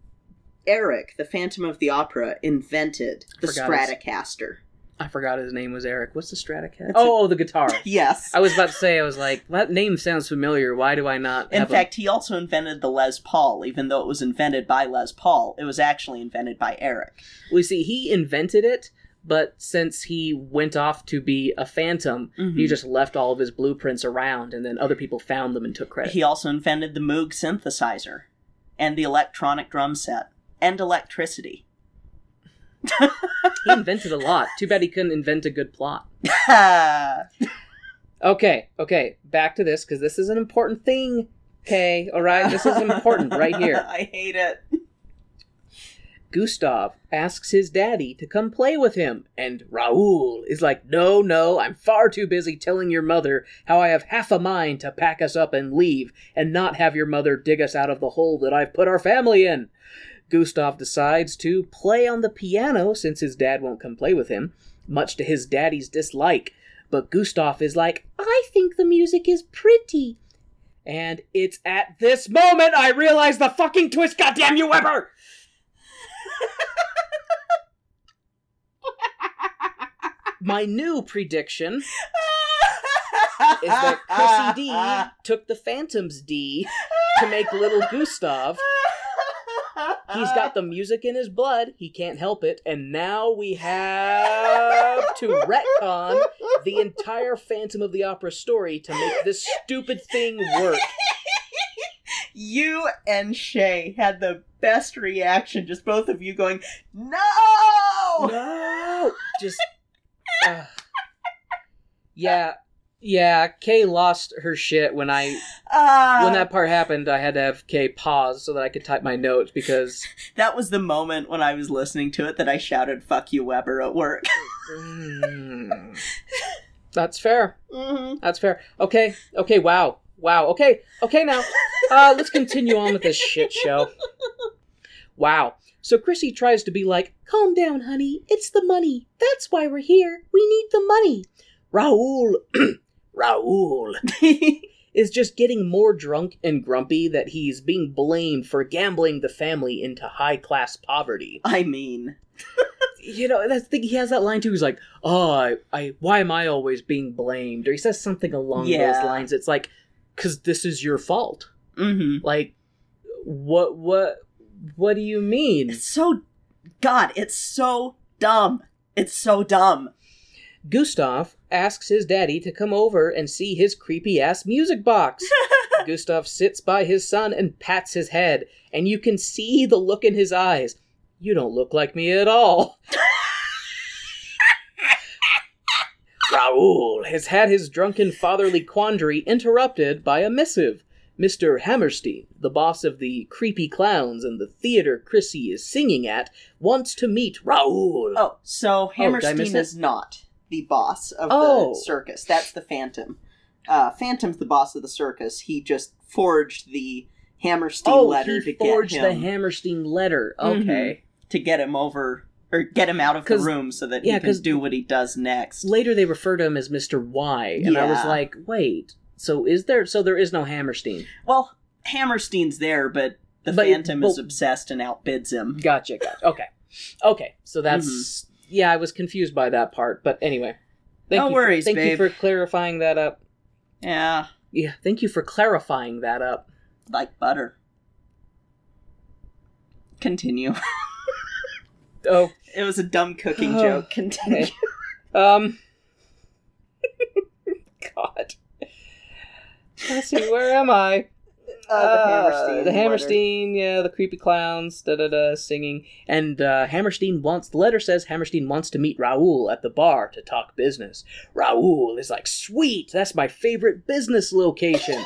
Eric, the Phantom of the Opera, invented the Stratocaster. I forgot his name was Eric. What's the Stratocaster? Oh, the guitar. Yes. I was about to say, I was like, that name sounds familiar. Why do I not have... In fact, he also invented the Les Paul, even though it was invented by Les Paul. It was actually invented by Eric. Well, you see, he invented it, but since he went off to be a phantom, he just left all of his blueprints around, and then other people found them and took credit. He also invented the Moog synthesizer, and the electronic drum set, and electricity. He invented a lot. Too bad he couldn't invent a good plot. Okay. Back to this, because this is an important thing. Okay, all right? This is important right here. I hate it. Gustav asks his daddy to come play with him, and Raoul is like, no, I'm far too busy telling your mother how I have half a mind to pack us up and leave, and not have your mother dig us out of the hole that I've put our family in. Gustav decides to play on the piano since his dad won't come play with him, much to his daddy's dislike. But Gustav is like, I think the music is pretty. And it's at this moment I realize the fucking twist, goddamn you, Webber! My new prediction is that Chrissy D took the Phantom's D to make little Gustav... He's got the music in his blood. He can't help it. And now we have to retcon the entire Phantom of the Opera story to make this stupid thing work. You and Shay had the best reaction. Just both of you going, No! Just... Yeah, Kay lost her shit when when that part happened. I had to have Kay pause so that I could type my notes because... That was the moment when I was listening to it that I shouted, fuck you, Webber, at work. That's fair. Mm-hmm. That's fair. Okay, wow. Okay now. Let's continue on with this shit show. Wow. So Chrissy tries to be like, calm down, honey. It's the money. That's why we're here. We need the money. Raoul is just getting more drunk and grumpy that he's being blamed for gambling the family into high-class poverty. I mean... You know, that's the, he has that line, too. He's like, why am I always being blamed? Or he says something along those lines. It's like, because this is your fault. Mm-hmm. Like, what do you mean? It's so... God, it's so dumb. It's so dumb. Gustav asks his daddy to come over and see his creepy-ass music box. Gustav sits by his son and pats his head, and you can see the look in his eyes. You don't look like me at all. Raoul has had his drunken fatherly quandary interrupted by a missive. Mr. Hammerstein, the boss of the creepy clowns and the theater Chrissy is singing at, wants to meet Raoul. Oh, so Hammerstein is not the boss of the circus. That's the Phantom. Phantom's the boss of the circus. He just forged the Hammerstein letter to get him. Oh, he forged the Hammerstein letter. Okay. Mm-hmm. To get him over, or get him out of the room so that he can do what he does next. Later they refer to him as Mr. Y, and I was like, wait, so there is no Hammerstein? Well, Hammerstein's there, but the Phantom is obsessed and outbids him. Gotcha. Okay, so that's... Mm-hmm. Yeah, I was confused by that part, but anyway. Thank you for clarifying that up. Yeah. Thank you for clarifying that up. Like butter. Continue. Oh, it was a dumb cooking joke. Continue. Okay. God. Let's see, where am I? The Hammerstein, yeah, the creepy clowns, da-da-da, singing. And Hammerstein wants, the letter says Hammerstein wants to meet Raoul at the bar to talk business. Raoul is like, sweet, that's my favorite business location.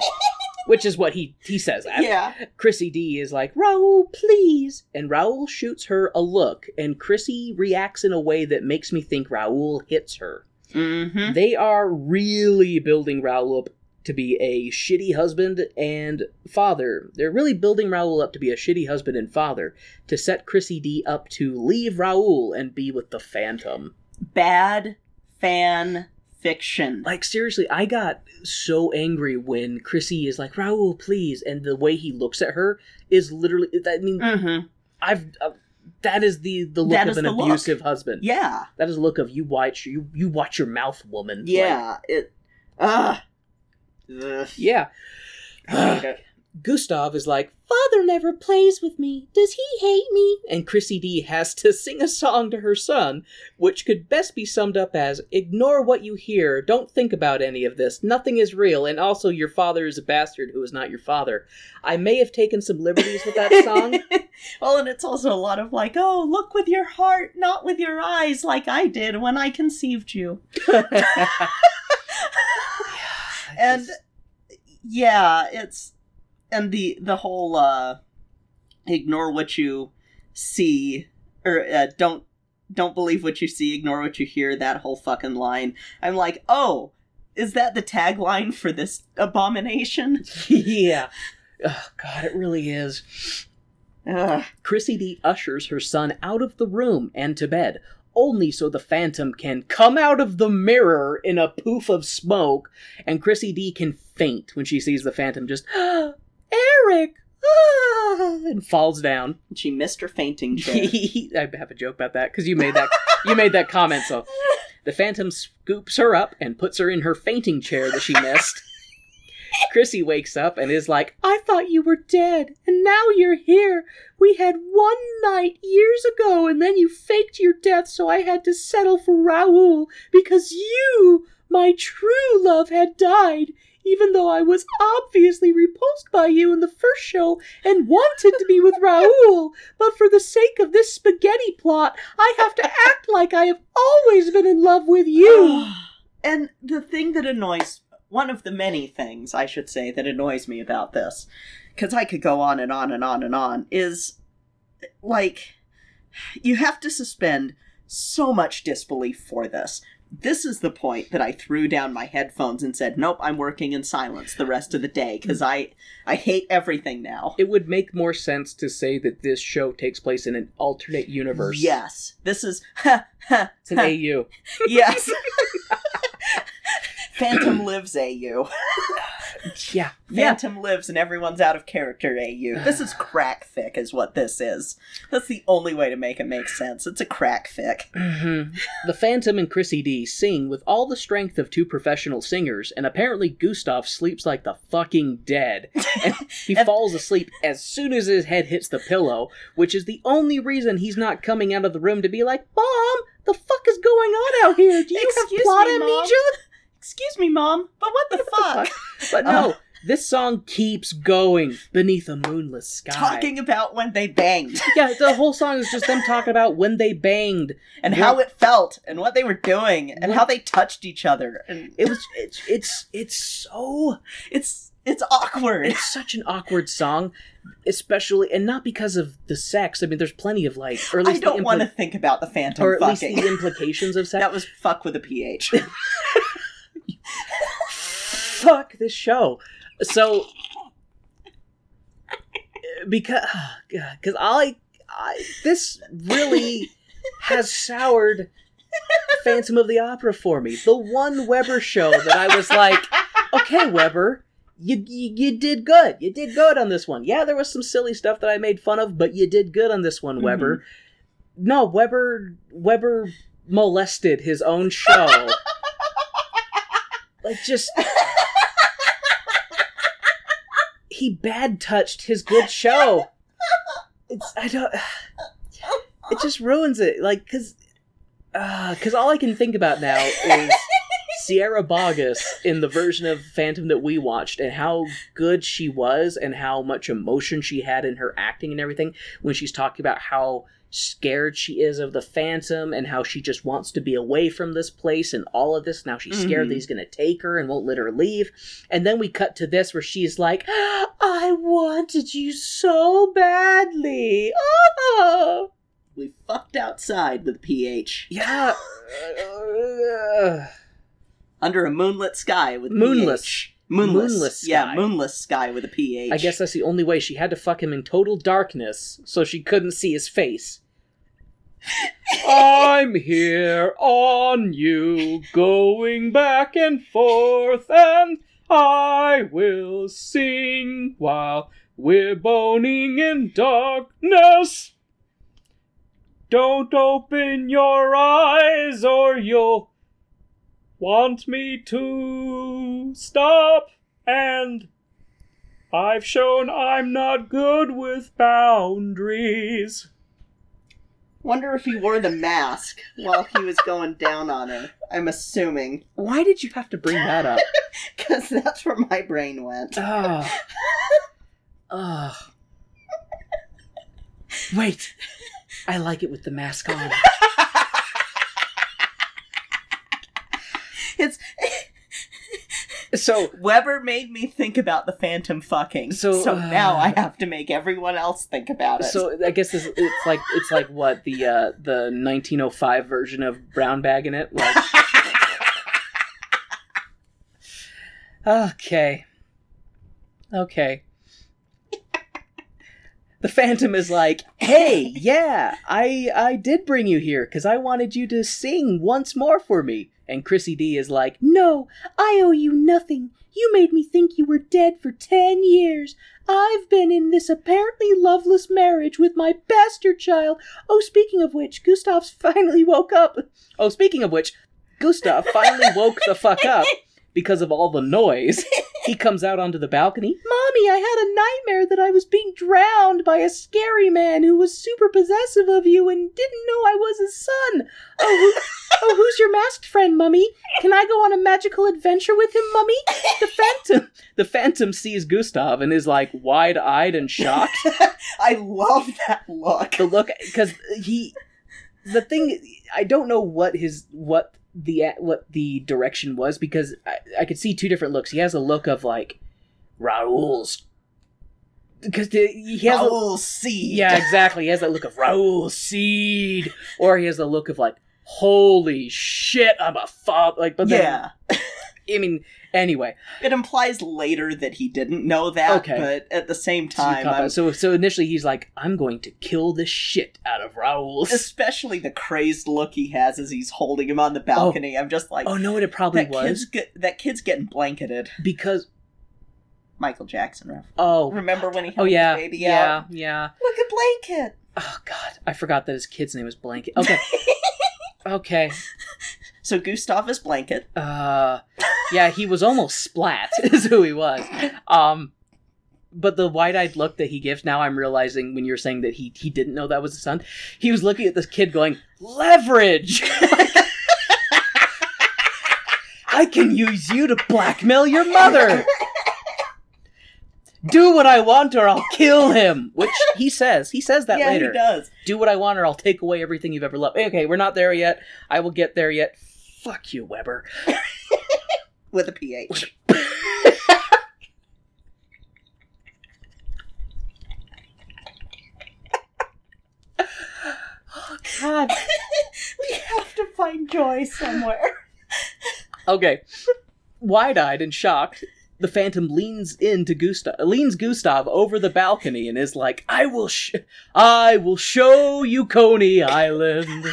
Which is what he says that. Yeah. Chrissy D is like, Raoul, please. And Raoul shoots her a look, and Chrissy reacts in a way that makes me think Raoul hits her. Mm-hmm. They are really building Raoul up to be a shitty husband and father. They're really building Raoul up to be a shitty husband and father to set Chrissy D up to leave Raoul and be with the Phantom. Bad fan fiction. Like, seriously, I got so angry when Chrissy is like, Raoul, please. And the way he looks at her is literally, I mean, mm-hmm. That is the look of an abusive husband. Yeah. That is the look of you watch your mouth, woman. Yeah. Like, yeah. Gustav is like, Father never plays with me. Does he hate me? And Chrissy D has to sing a song to her son, which could best be summed up as, ignore what you hear. Don't think about any of this. Nothing is real. And also, your father is a bastard who is not your father. I may have taken some liberties with that song. Well, and it's also a lot of like, oh, look with your heart, not with your eyes, like I did when I conceived you. And yeah, it's, and the whole ignore what you see, or don't believe what you see, ignore what you hear, that whole fucking line. I'm like, oh, is that the tagline for this abomination? Yeah. Oh, God, it really is. Chrissy D ushers her son out of the room and to bed, only so the Phantom can come out of the mirror in a poof of smoke, and Chrissy D can faint when she sees the Phantom just, ah, Eric, ah, and falls down. She missed her fainting chair. I have a joke about that, because you made that comment, so the Phantom scoops her up and puts her in her fainting chair that she missed. Chrissy wakes up and is like, I thought you were dead, and now you're here. We had one night years ago, and then you faked your death, so I had to settle for Raoul, because you, my true love, had died, even though I was obviously repulsed by you in the first show and wanted to be with Raoul. But for the sake of this spaghetti plot, I have to act like I have always been in love with you. And the thing that annoys me, one of the many things, I should say, that annoys me about this, because I could go on and on and on and on, is, like, you have to suspend so much disbelief for this. This is the point that I threw down my headphones and said, nope, I'm working in silence the rest of the day, because I hate everything now. It would make more sense to say that this show takes place in an alternate universe. Yes. This is... it's an AU. Yes. Phantom lives AU. Yeah. Phantom lives and everyone's out of character AU. This is crack fic is what this is. That's the only way to make it make sense. It's a crack fic. Mm-hmm. The Phantom and Chrissy D sing with all the strength of two professional singers, and apparently Gustav sleeps like the fucking dead. And he falls asleep as soon as his head hits the pillow, which is the only reason he's not coming out of the room to be like, Mom, the fuck is going on out here? Do you have plot amnesia? Excuse me, Mom, but what the fuck? But no, this song keeps going beneath a moonless sky. Talking about when they banged. Yeah, the whole song is just them talking about when they banged. And how it felt, and what they were doing, and how they touched each other. And It's awkward. It's such an awkward song, especially, and not because of the sex. I mean, there's plenty of, like, or at least I don't want to think about the Phantom or at fucking. Least the implications of sex. That was fuck with a PH. Fuck this show. So because I this really has soured Phantom of the Opera for me. The one Webber show that I was like, okay, Webber, you did good. You did good on this one. Yeah, there was some silly stuff that I made fun of, but you did good on this one, Webber. Mm-hmm. No, Webber molested his own show. Like, just... he bad-touched his good show. It just ruins it. Like, because all I can think about now is Sierra Boggess in the version of Phantom that we watched, and how good she was and how much emotion she had in her acting and everything when she's talking about how scared she is of the Phantom and how she just wants to be away from this place and all of this. Now she's scared that he's going to take her and won't let her leave. And then we cut to this where she's like, I wanted you so badly. Oh! We fucked outside with PH. Yeah. Under a moonlit sky with PH. Moonless sky. Yeah, moonless sky with a PH. I guess that's the only way. She had to fuck him in total darkness so she couldn't see his face. I'm here on you, going back and forth, and I will sing while we're boning in darkness. Don't open your eyes or you'll want me to stop, and I've shown I'm not good with boundaries. Wonder if he wore the mask while he was going down on her, I'm assuming. Why did you have to bring that up? Because that's where my brain went. Wait, I like it with the mask on. So Webber made me think about the Phantom fucking. So now I have to make everyone else think about it. So I guess it's like what the 1905 version of Brown Bag in it. Like... Okay. The Phantom is like, hey, yeah, I did bring you here because I wanted you to sing once more for me. And Chrissy D is like, no, I owe you nothing. You made me think you were dead for 10 years. I've been in this apparently loveless marriage with my bastard child. Oh, speaking of which, Gustav's finally woke up. Oh, speaking of which, Gustav finally woke the fuck up because of all the noise. He comes out onto the balcony. Mommy, I had a nightmare that I was being drowned by a scary man who was super possessive of you and didn't know I was his son. Oh, who's your masked friend, Mummy? Can I go on a magical adventure with him, Mummy? The Phantom sees Gustav and is like wide-eyed and shocked. I love that look. The look, because I don't know what the direction was, because I could see two different looks. He has a look of like Raoul's, because he has Raoul Seed. Yeah, exactly. He has that look of Raoul Seed, or he has a look of like, holy shit, I'm a fob. Like, but then, yeah. I mean, anyway, it implies later that he didn't know that. Okay. But at the same time, so initially he's like, I'm going to kill the shit out of Raoul. Especially the crazed look he has as he's holding him on the balcony. Oh. I'm just like, oh no, it probably was that kid's getting blanketed because Michael Jackson reference. Oh, remember when he held his baby out? Yeah. Look at Blanket. Oh God, I forgot that his kid's name was Blanket. Okay. Okay. So Gustav is Blanket. Yeah, he was almost Splat, is who he was. But the wide-eyed look that he gives, now I'm realizing when you're saying that he didn't know that was his son, he was looking at this kid going, leverage! Like, I can use you to blackmail your mother! Do what I want or I'll kill him! Which he says. He says that later. Yeah, he does. Do what I want or I'll take away everything you've ever loved. Okay, we're not there yet. I will get there yet. Fuck you, Webber. With a PH. Oh, God. We have to find joy somewhere. Okay. Wide-eyed and shocked, the Phantom leans Gustav over the balcony and is like, I will show you Coney Island,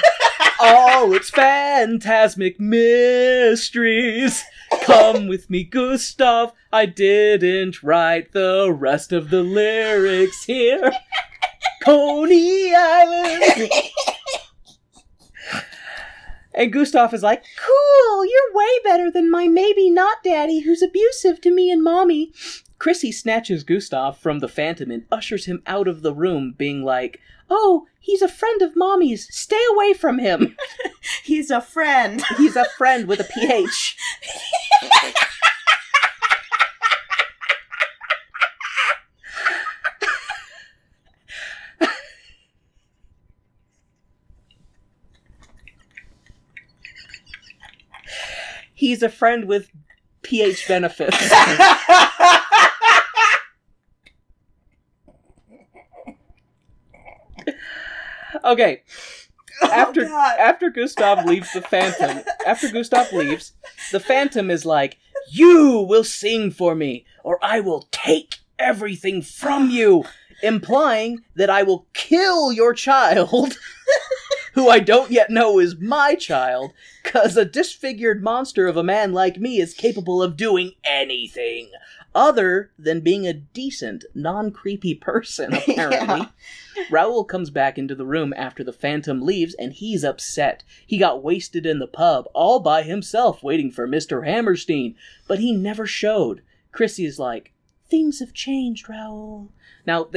all its phantasmic mysteries. Come with me, Gustav, I didn't write the rest of the lyrics here. Coney Island. And Gustav is like, cool, you're way better than my maybe not daddy who's abusive to me and mommy. Chrissy snatches Gustav from the Phantom and ushers him out of the room, being like, "Oh, he's a friend of Mommy's. Stay away from him." He's a friend. He's a friend with a PH. He's a friend with PH benefits. Okay. After Gustav leaves the Phantom, the Phantom is like, "You will sing for me, or I will take everything from you," implying that I will kill your child. Who I don't yet know is my child, because a disfigured monster of a man like me is capable of doing anything other than being a decent, non-creepy person, apparently. Yeah. Raoul comes back into the room after the Phantom leaves, and he's upset. He got wasted in the pub, all by himself, waiting for Mr. Hammerstein, but he never showed. Chrissy is like, "Things have changed, Raoul." Now,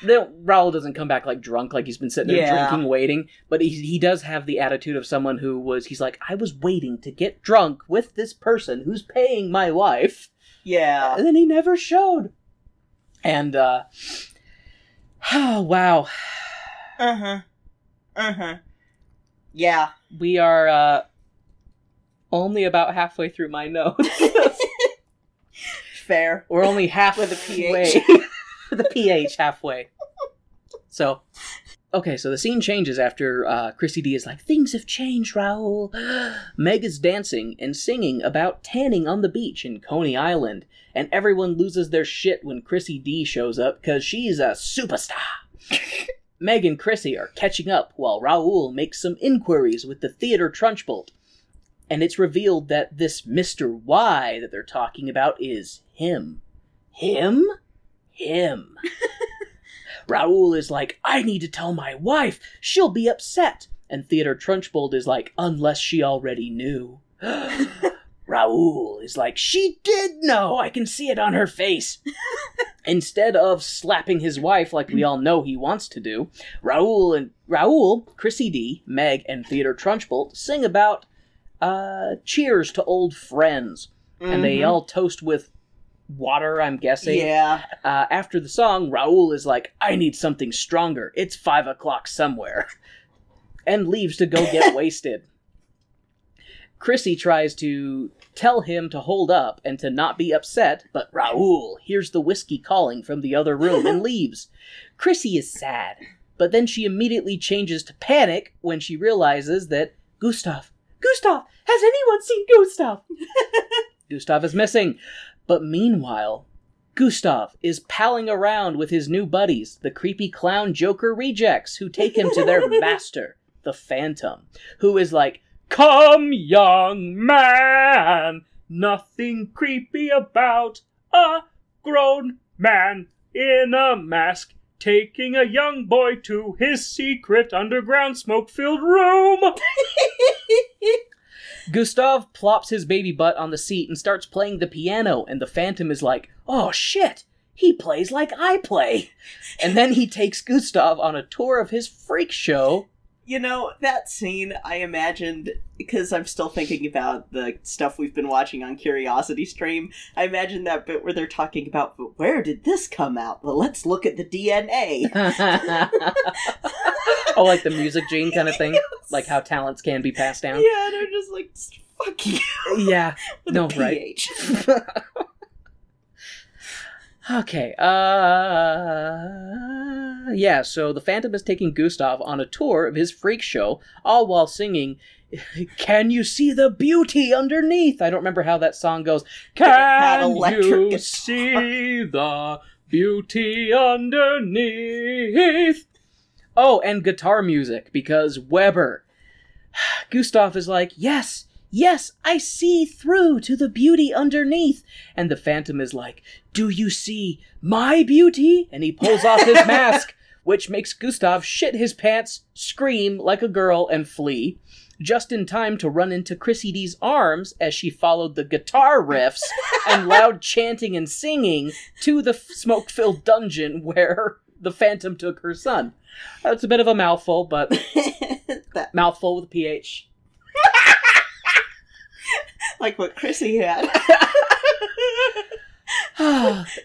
Raoul doesn't come back like drunk, like he's been sitting there drinking, waiting, but he does have the attitude of someone who was, he's like, "I was waiting to get drunk with this person who's paying my wife." Yeah. And then he never showed. And, oh, wow. Uh-huh. Uh-huh. Yeah. We are, only about halfway through my notes. Fair. We're only halfway. With a PH. The PH halfway. So, okay, so the scene changes after Chrissy D is like, "Things have changed, Raoul." Meg is dancing and singing about tanning on the beach in Coney Island, and everyone loses their shit when Chrissy D shows up because she's a superstar. Meg and Chrissy are catching up while Raoul makes some inquiries with the theater trunchbull, and it's revealed that this Mr. Y that they're talking about is him. Him. Raoul is like, "I need to tell my wife. She'll be upset." And Theodore Trunchbull is like, "Unless she already knew." Raoul is like, "She did know. I can see it on her face." Instead of slapping his wife like we all know he wants to do, Raoul, Chrissy D, Meg, and Theodore Trunchbull sing about cheers to old friends. Mm-hmm. And they all toast with water, I'm guessing. Yeah. After the song, Raoul is like, "I need something stronger. It's 5 o'clock somewhere." And leaves to go get wasted. Chrissy tries to tell him to hold up and to not be upset, but Raoul hears the whiskey calling from the other room and leaves. Chrissy is sad, but then she immediately changes to panic when she realizes that Gustav! Has anyone seen Gustav? Gustav is missing. But meanwhile, Gustav is palling around with his new buddies, the creepy clown Joker rejects, who take him to their master, the Phantom, who is like, "Come, young man, nothing creepy about a grown man in a mask taking a young boy to his secret underground smoke-filled room." Gustav plops his baby butt on the seat and starts playing the piano, and the Phantom is like, "Oh shit, he plays like I play." And then he takes Gustav on a tour of his freak show. You know, that scene, I imagined, because I'm still thinking about the stuff we've been watching on Curiosity Stream, I imagine that bit where they're talking about, "But where did this come out? Well, let's look at the DNA." Oh, like the music gene kind of thing? Yes. Like how talents can be passed down? Yeah, they're just like, "Fuck you." Yeah. No, right. Okay, yeah, so the Phantom is taking Gustav on a tour of his freak show, all while singing, "Can you see the beauty underneath?" I don't remember how that song goes. "Can you see the beauty underneath?" Oh, and guitar music, because Webber. Gustav is like, Yes, I see through to the beauty underneath." And the Phantom is like, "Do you see my beauty?" And he pulls off his mask, which makes Gustav shit his pants, scream like a girl, and flee. just in time to run into Chrissy D's arms as she followed the guitar riffs and loud chanting and singing to the smoke-filled dungeon where the Phantom took her son. It's a bit of a mouthful, but mouthful with a PH. Like what Chrissy had.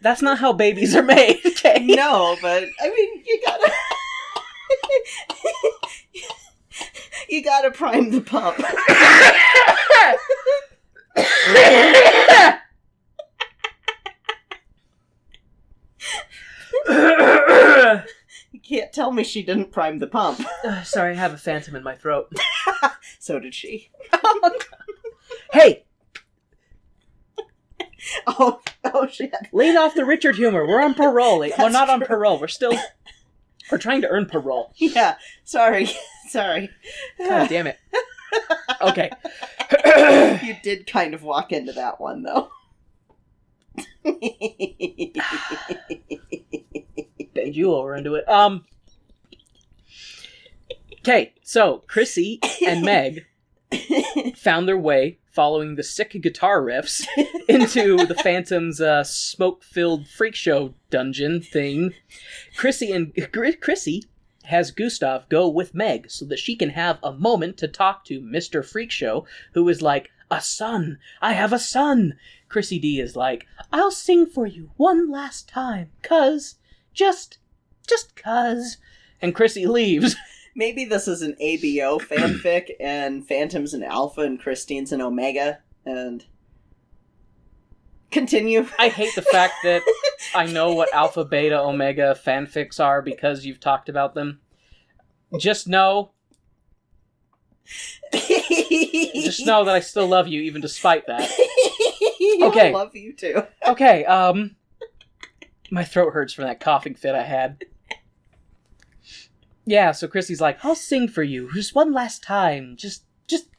That's not how babies are made, okay? No, but, I mean, you gotta prime the pump. You can't tell me she didn't prime the pump. Sorry, I have a phantom in my throat. So did she. Hey! Oh, shit. Lean off the Richard humor. We're on parole. We're not on parole. We're trying to earn parole. Yeah. Sorry. God damn it. Okay. You did kind of walk into that one, though. Bend you over into it. Okay, so Chrissy and Meg found their way, following the sick guitar riffs, into the Phantom's smoke-filled freak show dungeon thing. Chrissy has Gustav go with Meg so that she can have a moment to talk to Mr. Freak Show, who is like, "A son! I have a son!" Chrissy D is like, "I'll sing for you one last time, cuz. Just cuz." And Chrissy leaves. Maybe this is an ABO fanfic, and Phantom's an Alpha, and Christine's an Omega, and... Continue. I hate the fact that I know what Alpha, Beta, Omega fanfics are because you've talked about them. Just know that I still love you, even despite that. Okay. I love you, too. Okay, my throat hurts from that coughing fit I had. Yeah, so Chrissy's like, "I'll sing for you, just one last time, just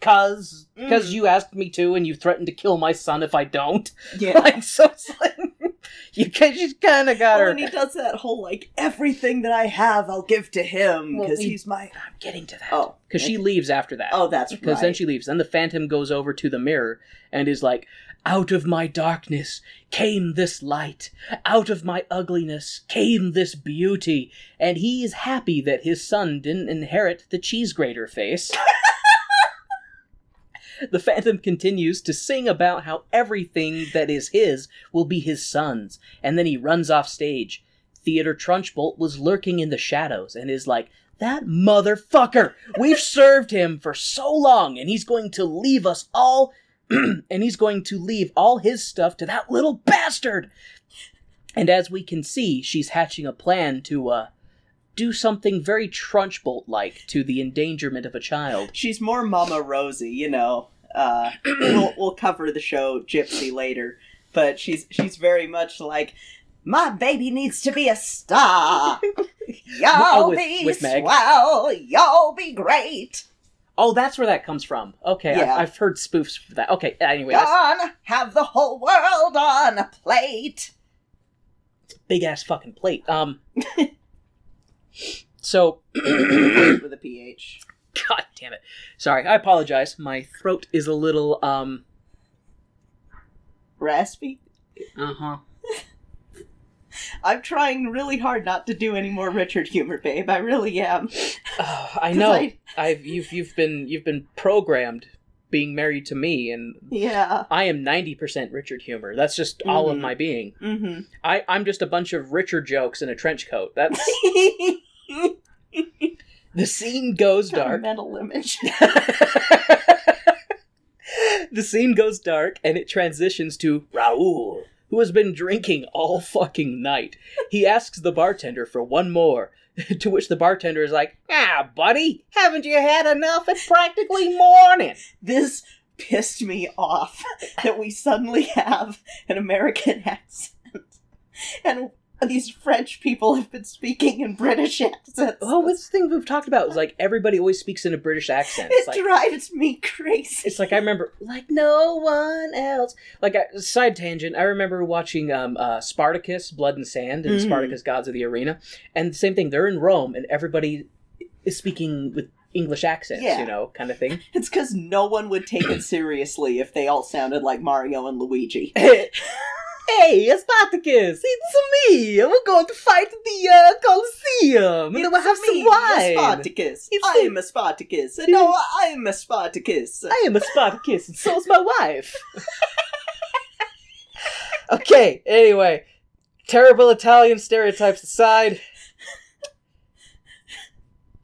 cause you asked me to, and you threatened to kill my son if I don't." Yeah. Like, so it's like, you just kind of got her. And he does that whole, like, everything that I have, I'll give to him, because he's my... I'm getting to that. Oh. Because she leaves after that. Oh, that's right. Because then she leaves. Then the Phantom goes over to the mirror and is like, "Out of my darkness came this light. Out of my ugliness came this beauty." And he is happy that his son didn't inherit the cheese grater face. The Phantom continues to sing about how everything that is his will be his son's. And then he runs off stage. Theodore Trunchbull was lurking in the shadows and is like, "That motherfucker! We've served him for so long, and he's going to leave us all... and he's going to leave all his stuff to that little bastard." And as we can see, she's hatching a plan to do something very Trunchbolt-like to the endangerment of a child. She's more Mama Rosie, you know. We'll cover the show Gypsy later, but she's very much like, "My baby needs to be a star. Y'all be swell. Y'all be great." Oh, that's where that comes from. Okay, yeah. I've heard spoofs for that. Okay, anyway. Gone, have the whole world on a plate. It's a big-ass fucking plate. So... with a PH. God damn it. Sorry, I apologize. My throat is a little, raspy? Uh-huh. I'm trying really hard not to do any more Richard humor, babe. I really am. I know. You've been programmed being married to me, and yeah. I am 90% Richard humor. That's just all of my being. Mm-hmm. I'm just a bunch of Richard jokes in a trench coat. That's the scene goes dark. Mental image. The scene goes dark, and it transitions to Raoul, who has been drinking all fucking night. He asks the bartender for one more, to which the bartender is like, "Ah, buddy, haven't you had enough? It's practically morning." This pissed me off, that we suddenly have an American accent. And these French people have been speaking in British accents. Oh, this thing we've talked about is like, everybody always speaks in a British accent. It's like, drives me crazy. It's like, I remember, like, no one else. Like, side tangent, I remember watching Spartacus, Blood and Sand, and Spartacus, Gods of the Arena. And the same thing, they're in Rome, and everybody is speaking with English accents, you know, kind of thing. It's because no one would take it seriously if they all sounded like Mario and Luigi. Hey, Spartacus, it's me. We're going to fight the Colosseum. And then we'll have some wine. Spartacus. I'm a Spartacus. No, I'm a Spartacus. I am a Spartacus, and so's my wife. Okay, anyway. Terrible Italian stereotypes aside.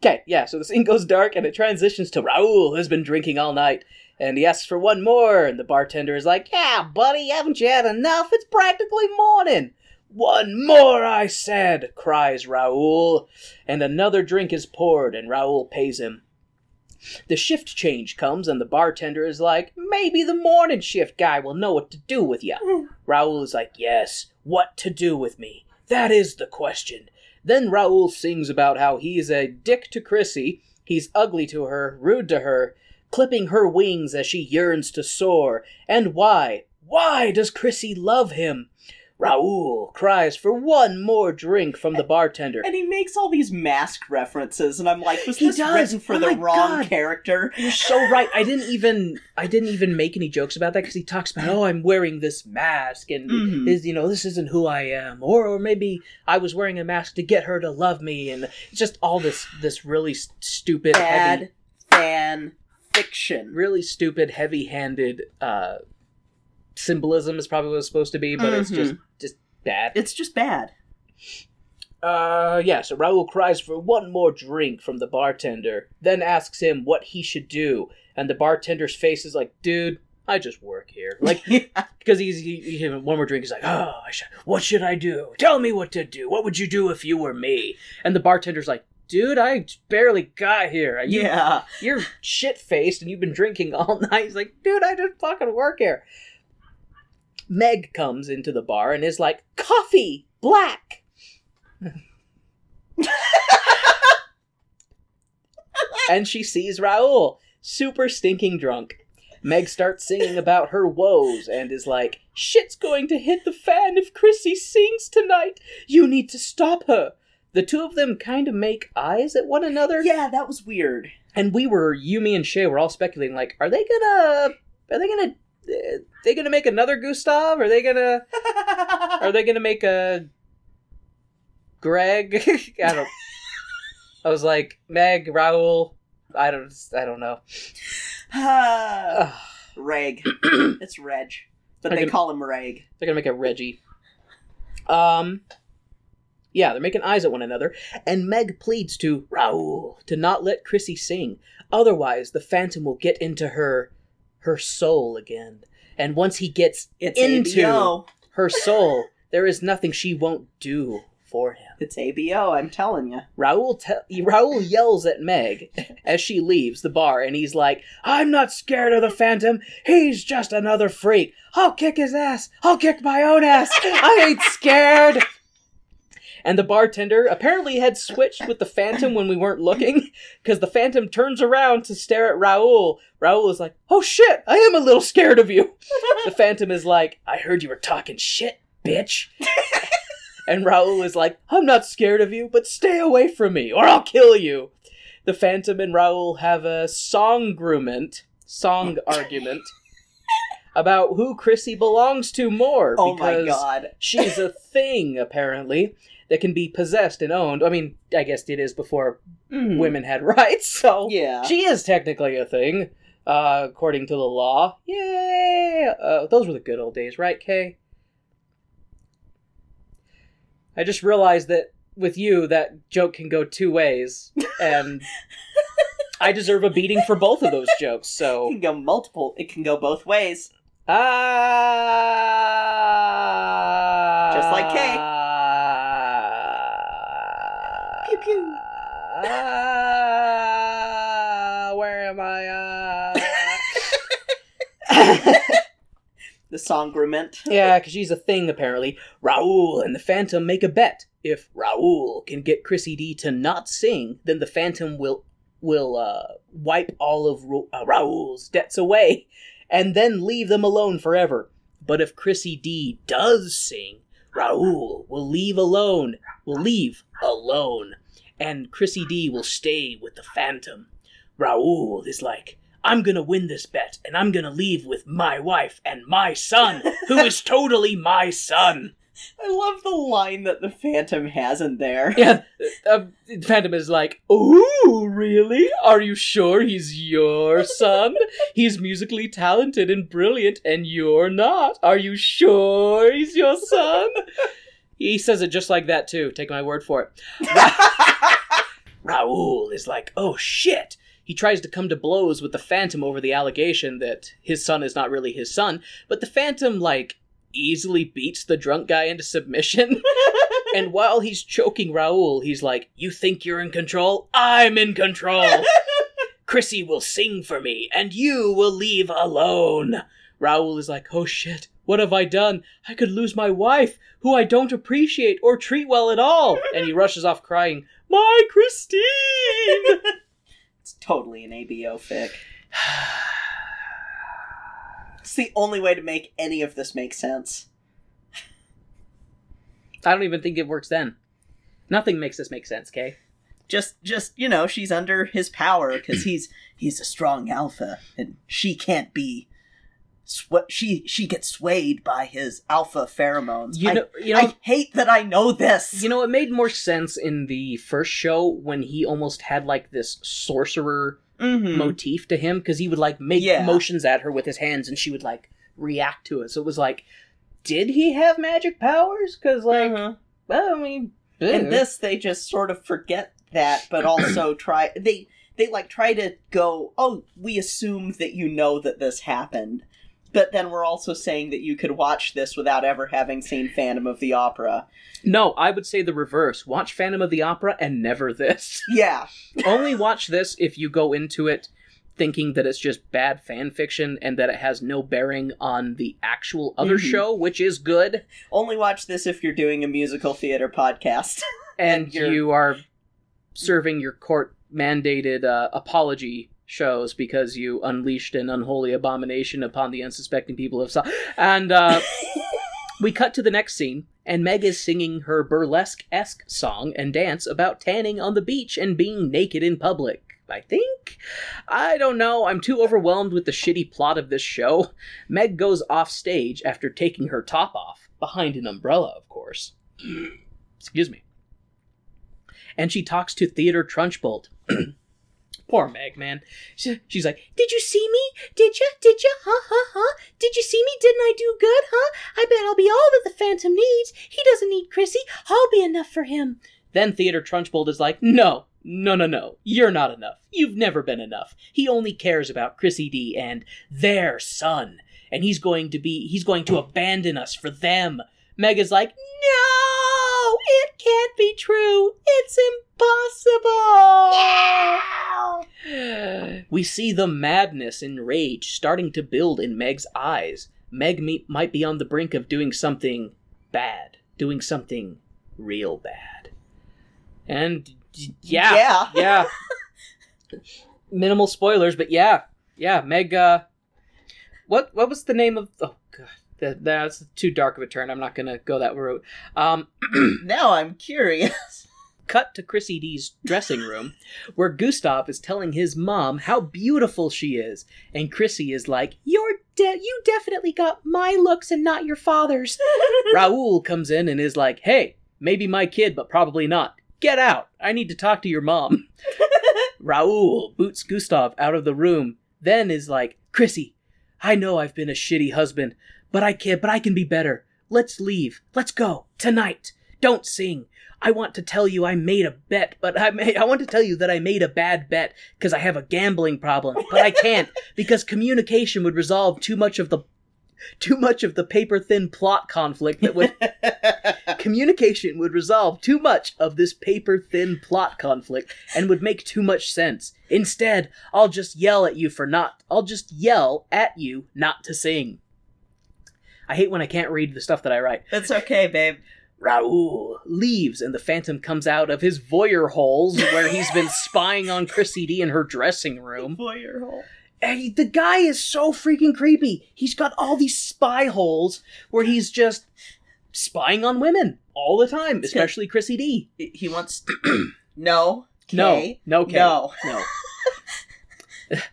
Okay, yeah, so the scene goes dark, and it transitions to Raul, who's been drinking all night. And he asks for one more, and the bartender is like, yeah, buddy, haven't you had enough? It's practically morning. One more, I said, cries Raoul. And another drink is poured, and Raoul pays him. The shift change comes, and the bartender is like, maybe the morning shift guy will know what to do with you. Raoul is like, yes, what to do with me? That is the question. Then Raoul sings about how he's a dick to Chrissy, he's ugly to her, rude to her, clipping her wings as she yearns to soar. And why does Chrissy love him? Raoul cries for one more drink from the bartender. And he makes all these Mask references, and I'm like, was this written for the wrong character? You're so right. I didn't even make any jokes about that, because he talks about, oh, I'm wearing this mask, and is, you know, this isn't who I am. Or maybe I was wearing a mask to get her to love me, and it's just all this really stupid, bad fan fiction. Really stupid, heavy-handed symbolism is probably what it's supposed to be, but it's just bad. It's just bad. So Raoul cries for one more drink from the bartender, then asks him what he should do, and the bartender's face is like, dude, I just work here. Like, because he one more drink, he's like, oh, what should I do? Tell me what to do. What would you do if you were me? And the bartender's like, dude, I barely got here. You're shit-faced and you've been drinking all night. He's like, dude, I just fucking work here. Meg comes into the bar and is like, coffee, black. And she sees Raoul, super stinking drunk. Meg starts singing about her woes and is like, shit's going to hit the fan if Chrissy sings tonight. You need to stop her. The two of them kind of make eyes at one another. Yeah, that was weird. And Yumi and Shay were all speculating, like, are they gonna make another Gustav? Are they gonna make a Greg? I was like, Meg, Raoul, I don't know. Reg. It's Reg. But they call him Reg. They're gonna make a Reggie. Yeah, they're making eyes at one another, and Meg pleads to Raoul to not let Chrissy sing. Otherwise, the Phantom will get into her soul again. And once he gets into ABO. Her soul, there is nothing she won't do for him. It's ABO, I'm telling you. Raoul yells at Meg as she leaves the bar, and he's like, I'm not scared of the Phantom. He's just another freak. I'll kick his ass. I'll kick my own ass. I ain't scared. And the bartender apparently had switched with the Phantom when we weren't looking, because the Phantom turns around to stare at Raoul. Raoul is like, oh shit, I am a little scared of you. The Phantom is like, I heard you were talking shit, bitch. And Raoul is like, I'm not scared of you, but stay away from me or I'll kill you. The Phantom and Raoul have a song argument. About who Chrissy belongs to more, because oh my God. She's a thing, apparently, that can be possessed and owned. I mean, I guess it is before women had rights, so she is technically a thing, according to the law. Yeah, those were the good old days, right, Kay? I just realized that with you, that joke can go two ways, and... I deserve a beating for both of those jokes, so... It can go both ways. Just like Kay. Pew pew. Where am I? The songrement. Yeah, because she's a thing, apparently. Raoul and the Phantom make a bet. If Raoul can get Chrissy D to not sing, then the Phantom will wipe all of Raoul's debts away and then leave them alone forever. But if Chrissy D does sing, Raoul will leave alone, and Chrissy D will stay with the Phantom. Raoul is like, I'm going to win this bet, and I'm going to leave with my wife and my son, who is totally my son. I love the line that the Phantom has in there. Yeah, Phantom is like, ooh, really? Are you sure he's your son? He's musically talented and brilliant, and you're not. Are you sure he's your son? He says it just like that, too. Take my word for it. Raoul is like, oh, shit. He tries to come to blows with the Phantom over the allegation that his son is not really his son, but the Phantom, like, easily beats the drunk guy into submission. And while he's choking Raoul, he's like, you think you're in control? I'm in control. Chrissy will sing for me, and you will leave alone. Raoul is like, oh shit, what have I done? I could lose my wife, who I don't appreciate or treat well at all. And he rushes off crying, my Christine! It's totally an ABO fic. It's the only way to make any of this make sense. I don't even think it works then. Nothing makes this make sense, Kay. Just you know, she's under his power because he's a strong alpha, and she can't be. She gets swayed by his alpha pheromones. I hate that I know this. You know, it made more sense in the first show when he almost had like this sorcerer. Mm-hmm. Motif to him, because he would like make motions at her with his hands and she would like react to it. So it was like, did he have magic powers? Because like, well, I mean, in this they just sort of forget that, but also try they like try to go, oh, we assume that you know that this happened, but then we're also saying that you could watch this without ever having seen Phantom of the Opera. No, I would say the reverse. Watch Phantom of the Opera and never this. Yeah. Only watch this if you go into it thinking that it's just bad fan fiction and that it has no bearing on the actual other show, which is good. Only watch this if you're doing a musical theater podcast. And you are serving your court-mandated apology shows because you unleashed an unholy abomination upon the unsuspecting people of... And we cut to the next scene. And Meg is singing her burlesque-esque song and dance about tanning on the beach and being naked in public, I think? I don't know. I'm too overwhelmed with the shitty plot of this show. Meg goes off stage after taking her top off, behind an umbrella, of course. Excuse me. And she talks to Theodore Trunchbull. Poor Meg, man. She's like, did you see me? Did you? Did you see me? Didn't I do good, I bet I'll be all that the Phantom needs. He doesn't need Chrissy. I'll be enough for him. Then Theodore Trunchbull is like, no. You're not enough. You've never been enough. He only cares about Chrissy D and their son. And he's going to abandon us for them. Meg is like, no, it can't be true. It's impossible. No! We see the madness and rage starting to build in Meg's eyes. Meg might be on the brink of doing something bad. Doing something real bad. And yeah. Minimal spoilers, but yeah. Meg, what was the name of? Oh god, that's too dark of a turn. I'm not gonna go that route. Now I'm curious. Cut to Chrissy D's dressing room, where Gustav is telling his mom how beautiful she is, and Chrissy is like, "You definitely got my looks and not your father's." Raoul comes in and is like, "Hey, maybe my kid, but probably not. Get out! I need to talk to your mom." Raoul boots Gustav out of the room, then is like, "Chrissy, I know I've been a shitty husband, but I can be better. Let's leave. Let's go tonight. Don't sing. I want to tell you I made a bet, but I want to tell you that I made a bad bet because I have a gambling problem, but I can't because communication would resolve too much of the paper-thin plot conflict that would communication would resolve too much of this paper-thin plot conflict and would make too much sense. Instead, I'll just yell at you not to sing." I hate when I can't read the stuff that I write. That's okay, babe. Raoul leaves, and the Phantom comes out of his voyeur holes where he's been spying on Chrissy D in her dressing room. Voyeur hole. And the guy is so freaking creepy. He's got all these spy holes where he's just spying on women all the time, especially Chrissy D. He wants... No. Kay. No.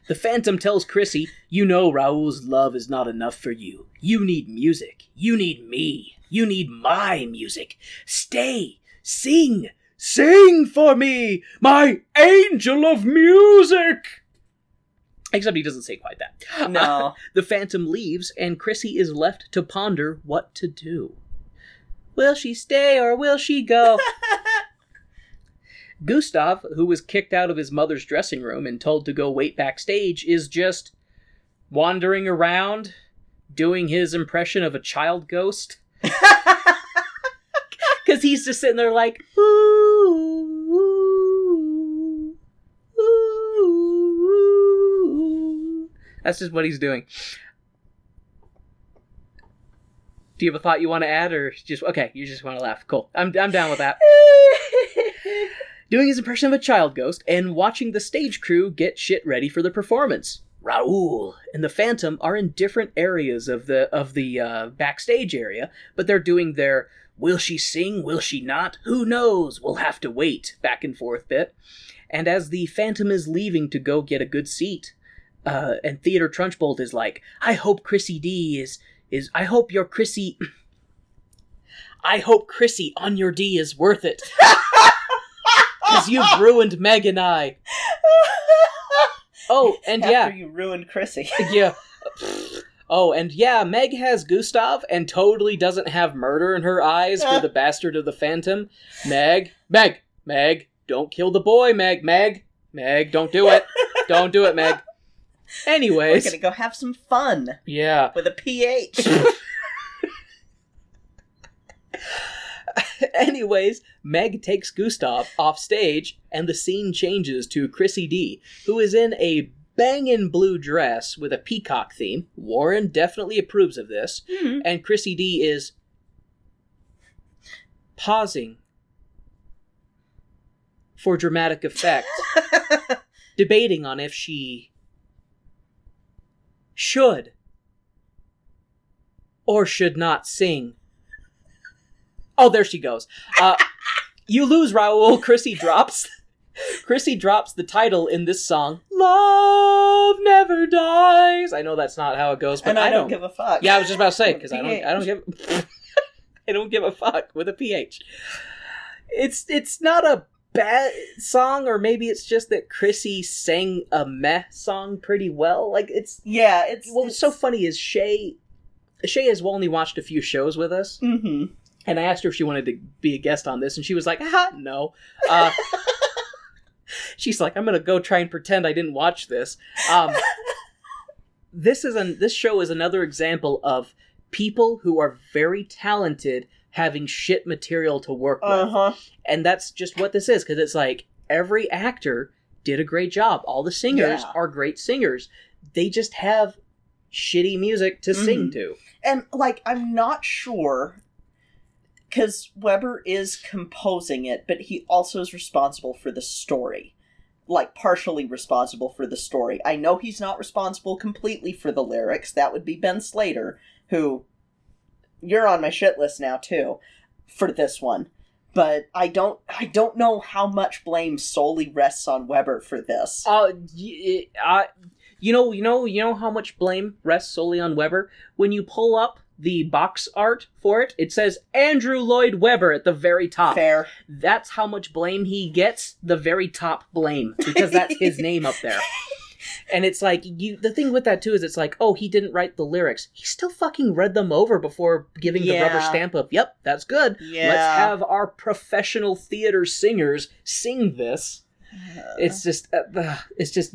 The Phantom tells Chrissy, "You know Raoul's love is not enough for you. You need music. You need me. You need my music. Stay. Sing. Sing for me, my angel of music." Except he doesn't say quite that. No. The Phantom leaves, and Chrissy is left to ponder what to do. Will she stay or will she go? Gustav, who was kicked out of his mother's dressing room and told to go wait backstage, is just wandering around, doing his impression of a child ghost. Because he's just sitting there like, ooh, ooh, ooh. That's just what he's doing. Do you have a thought you want to add, or just, okay, you just want to laugh. Cool. I'm down with that. Doing his impression of a child ghost and watching the stage crew get shit ready for the performance. Raoul and the Phantom are in different areas of the backstage area, but they're doing their "will she sing, will she not? Who knows? We'll have to wait" back and forth bit. And as the Phantom is leaving to go get a good seat, and Theodore Trunchbull is like, "I hope Chrissy D is I hope your Chrissy, I hope Chrissy on your D is worth it." Because you've ruined Meg and I. Oh, and after you ruined Chrissy. Yeah. Oh, and yeah, Meg has Gustav and totally doesn't have murder in her eyes for the bastard of the Phantom. Meg, don't kill the boy, Meg, don't do it. Don't do it, Meg. Anyways. We're gonna go have some fun. Yeah. With a PH. Anyways, Meg takes Gustav off stage, and the scene changes to Chrissy D, who is in a bangin' blue dress with a peacock theme. Warren definitely approves of this. Mm-hmm. And Chrissy D is pausing for dramatic effect, debating on if she should or should not sing. Oh, there she goes. You lose, Raoul. Chrissy drops the title in this song, "Love Never Dies." I know that's not how it goes, but and I don't give a fuck. Yeah, I was just about to say, because I don't give a fuck with a PH. It's not a bad song, or maybe it's just that Chrissy sang a meh song pretty well. Like, it's... Yeah, it's... What's so funny is Shay has only watched a few shows with us. Mm-hmm. And I asked her if she wanted to be a guest on this, and she was like, no. She's like, I'm going to go try and pretend I didn't watch this. This show is another example of people who are very talented having shit material to work with. And that's just what this is, because it's like, every actor did a great job. All the singers are great singers. They just have shitty music to sing to. And, like, I'm not sure... Because Webber is composing it, but he also is responsible for the story. Like, partially responsible for the story. I know he's not responsible completely for the lyrics. That would be Ben Slater, who... You're on my shit list now, too, for this one. But I don't know how much blame solely rests on Webber for this. You know how much blame rests solely on Webber? When you pull up the box art for it, it says Andrew Lloyd Webber at the very top. Fair. That's how much blame he gets, the very top blame, because that's his name up there. And it's like, the thing with that too is it's like, oh, he didn't write the lyrics. He still fucking read them over before giving the rubber stamp of, yep, that's good. Yeah. Let's have our professional theater singers sing this. It's just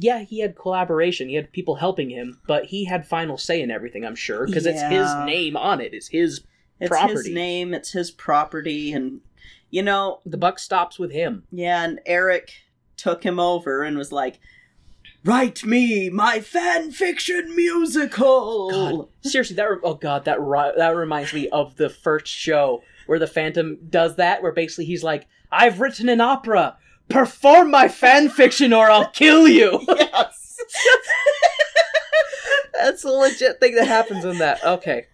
he had collaboration, he had people helping him, but he had final say in everything, I'm sure, because it's his name on it, it's his property, and you know, the buck stops with him. Yeah, and Eric took him over and was like, "Write me my fan fiction musical." God, seriously, that reminds me of the first show where the Phantom does that, where basically he's like, "I've written an opera. Perform my fan fiction or I'll kill you." Yes. That's a legit thing that happens in that. Okay.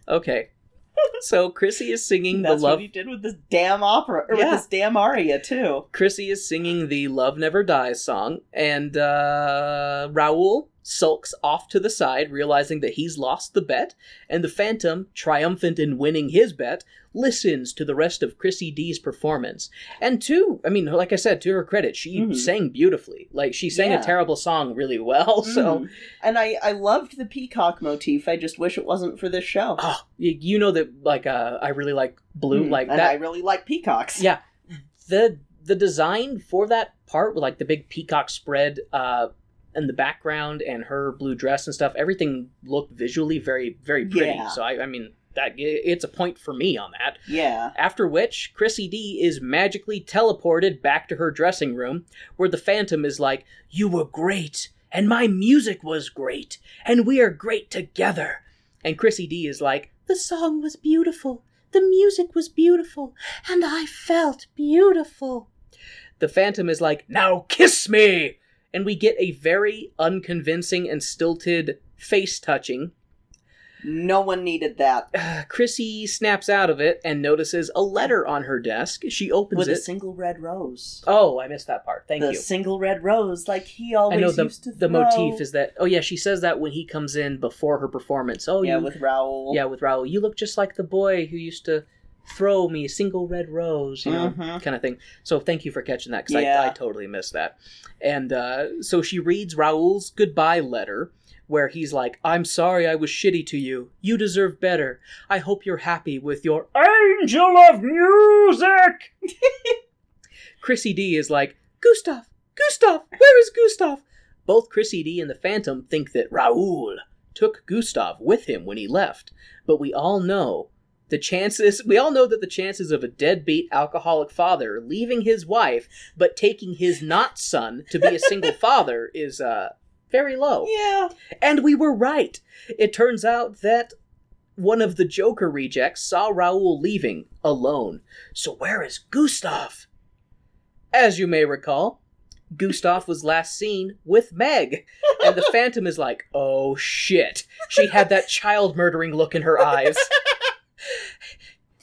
So Chrissy is singing the love. That's what he did with this damn opera, or with this damn aria too. Chrissy is singing the "Love Never Dies" song, and Raoul sulks off to the side, realizing that he's lost the bet, and the Phantom, triumphant in winning his bet, listens to the rest of Chrissy D's performance. And like I said, to her credit, she sang beautifully. Like, she sang a terrible song really well, so... And I loved the peacock motif. I just wish it wasn't for this show. Oh, you know that, like, I really like blue, like and that. And I really like peacocks. Yeah. The design for that part, with, like, the big peacock spread, and the background and her blue dress and stuff, everything looked visually very, very pretty. Yeah. So, it's a point for me on that. Yeah. After which, Chrissy D is magically teleported back to her dressing room, where the Phantom is like, "You were great, and my music was great, and we are great together." And Chrissy D is like, "The song was beautiful, the music was beautiful, and I felt beautiful." The Phantom is like, "Now kiss me!" And we get a very unconvincing and stilted face-touching. No one needed that. Chrissy snaps out of it and notices a letter on her desk. She opens it. With a single red rose. Oh, I missed that part. Thank you. The single red rose, like he always used to throw. The motif is that, oh yeah, she says that when he comes in before her performance. Oh yeah, with Raoul. Yeah, with Raoul. "You look just like the boy who used to throw me a single red rose," kind of thing. So thank you for catching that, because I totally missed that. And so she reads Raoul's goodbye letter, where he's like, "I'm sorry I was shitty to you. You deserve better. I hope you're happy with your angel of music." Chrissy D is like, Gustav, where is Gustav?" Both Chrissy D and the Phantom think that Raoul took Gustav with him when he left, but we all know that the chances of a deadbeat alcoholic father leaving his wife but taking his not son to be a single father is very low. Yeah. And we were right. It turns out that one of the Joker rejects saw Raoul leaving alone. So where is Gustav? As you may recall, Gustav was last seen with Meg. And the Phantom is like, "Oh shit. She had that child murdering look in her eyes.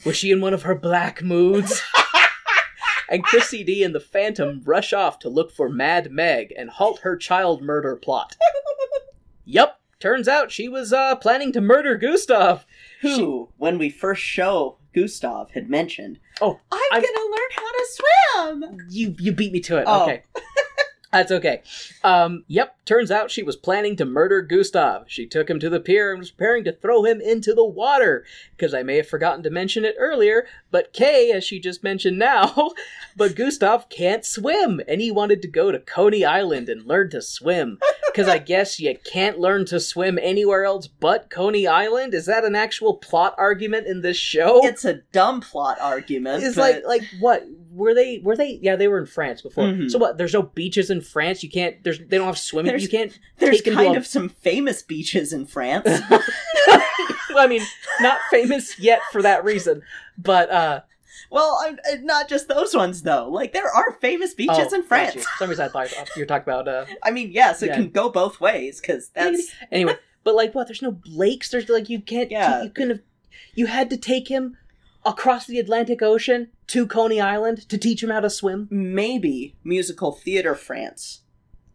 Was she in one of her black moods?" And Chrissy D and the Phantom rush off to look for Mad Meg and halt her child murder plot. Yep, turns out she was planning to murder Gustav. Who, when we first show Gustav, had mentioned, "Oh, I'm gonna learn how to swim!" You beat me to it. Oh. Okay. That's okay. Yep, turns out she was planning to murder Gustav. She took him to the pier and was preparing to throw him into the water. Because I may have forgotten to mention it earlier, but Kay, as she just mentioned now, but Gustav can't swim. And he wanted to go to Coney Island and learn to swim. Because I guess you can't learn to swim anywhere else but Coney Island? Is that an actual plot argument in this show? It's a dumb plot argument. It's like what? Were they? Yeah, they were in France before. Mm-hmm. So what? There's no beaches in France. You can't. They don't have swimming. You can't. There's kind of some famous beaches in France. Well, I mean, not famous yet for that reason, but. Well, not just those ones though. Like, there are famous beaches in France. For some reason, I thought you were talking about. I mean, yes, it can go both ways because that's anyway. But like, what? There's no lakes. There's like you can't. Yeah. You couldn't have. You had to take him across the Atlantic Ocean to Coney Island to teach him how to swim? Maybe musical theater France.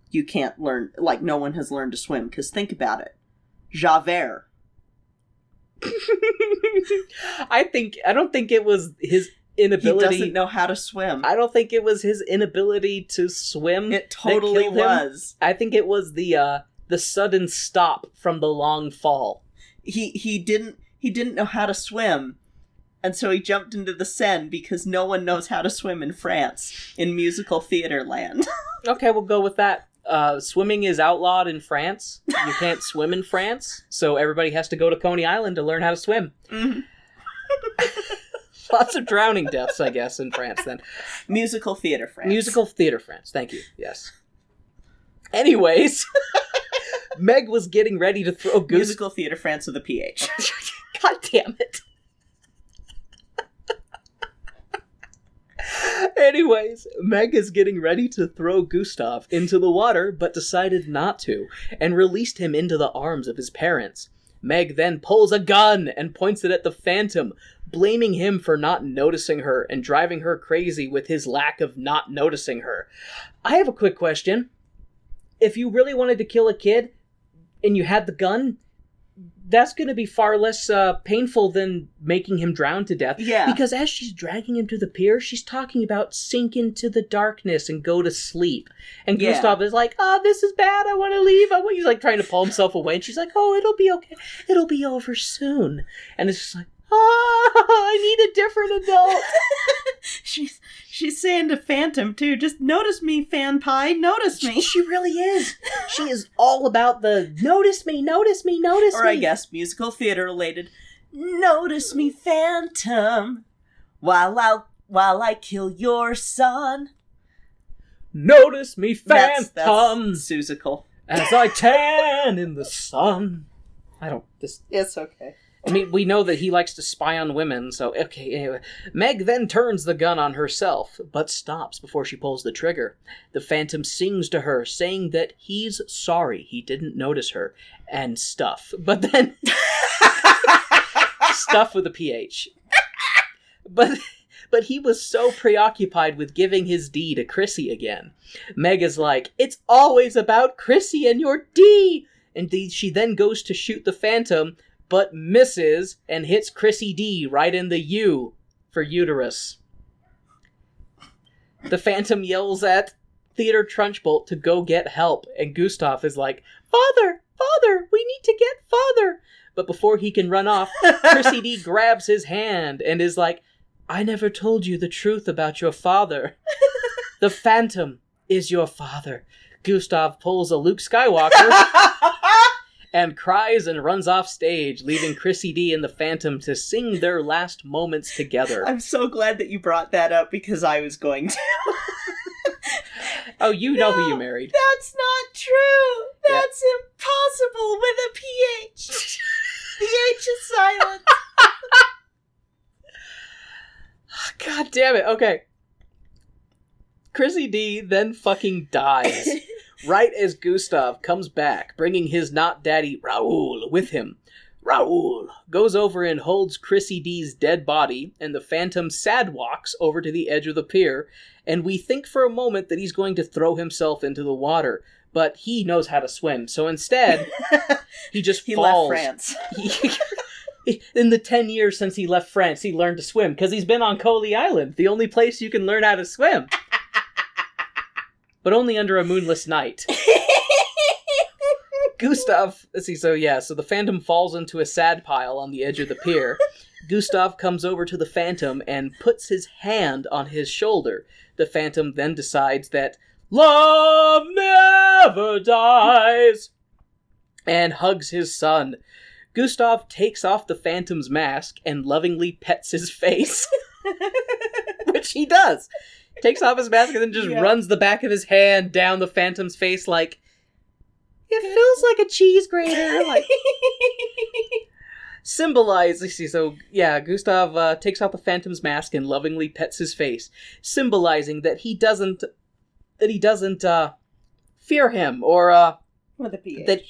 You can't learn, like, no one has learned to swim, because think about it. Javert. I don't think it was his inability. He doesn't know how to swim. I don't think it was his inability to swim. It totally was. I think it was the sudden stop from the long fall. He didn't know how to swim. And so he jumped into the Seine because no one knows how to swim in France, in musical theater land. Okay, we'll go with that. Swimming is outlawed in France. You can't swim in France, so everybody has to go to Coney Island to learn how to swim. Mm-hmm. Lots of drowning deaths, I guess, in France then. Musical theater France. Musical theater France, thank you, yes. Anyways, Meg was getting ready to throw Gustav. Musical theater France with a PH. God damn it. Anyways, Meg is getting ready to throw Gustav into the water, but decided not to, and released him into the arms of his parents. Meg then pulls a gun and points it at the Phantom, blaming him for not noticing her and driving her crazy with his lack of not noticing her. I have a quick question. If you really wanted to kill a kid, and you had the gun, that's going to be far less painful than making him drown to death. Yeah. Because as she's dragging him to the pier, she's talking about sink into the darkness and go to sleep. And Gustav is like, oh, this is bad. I want to leave. He's like trying to pull himself away. And she's like, oh, it'll be okay. It'll be over soon. And it's just like, I need a different adult. She's saying to Phantom, too, just notice me, fan pie, notice me. She really is. She is all about the notice me, notice me, notice me. Or I guess musical theater related. Notice me, Phantom, while I kill your son. Notice me, Phantom. That's Susical. As I tan in the sun. It's okay. I mean, we know that he likes to spy on women, so okay, anyway. Meg then turns the gun on herself, but stops before she pulls the trigger. The Phantom sings to her, saying that he's sorry he didn't notice her, and stuff. But then... stuff with a PH. But he was so preoccupied with giving his D to Chrissy again. Meg is like, it's always about Chrissy and your D! And she then goes to shoot the Phantom... but misses and hits Chrissy D right in the U for uterus. The Phantom yells at Theodore Trunchbull to go get help, and Gustav is like, Father! Father! We need to get Father! But before he can run off, Chrissy D grabs his hand and is like, I never told you the truth about your father. The Phantom is your father. Gustav pulls a Luke Skywalker... and cries and runs off stage, leaving Chrissy D and the Phantom to sing their last moments together. I'm so glad that you brought that up because I was going to. Oh, you know who you married. That's not true. That's impossible with a PH. The H is silent. God damn it. Okay. Chrissy D then fucking dies. Right as Gustav comes back, bringing his not-daddy Raoul with him. Raoul goes over and holds Chrissy D's dead body, and the Phantom sad walks over to the edge of the pier, and we think for a moment that he's going to throw himself into the water, but he knows how to swim, so instead, he just falls. In the 10 years since he left France, he learned to swim, because he's been on Coney Island, the only place you can learn how to swim. But only under a moonless night. Gustav, so the Phantom falls into a sad pile on the edge of the pier. Gustav comes over to the Phantom and puts his hand on his shoulder. The Phantom then decides that love never dies and hugs his son. Gustav takes off the Phantom's mask and lovingly pets his face, which he does. Takes off his mask and then just runs the back of his hand down the Phantom's face like, it feels like a cheese grater. Like, Gustav takes off the Phantom's mask and lovingly pets his face, symbolizing that he doesn't fear him or with a PH.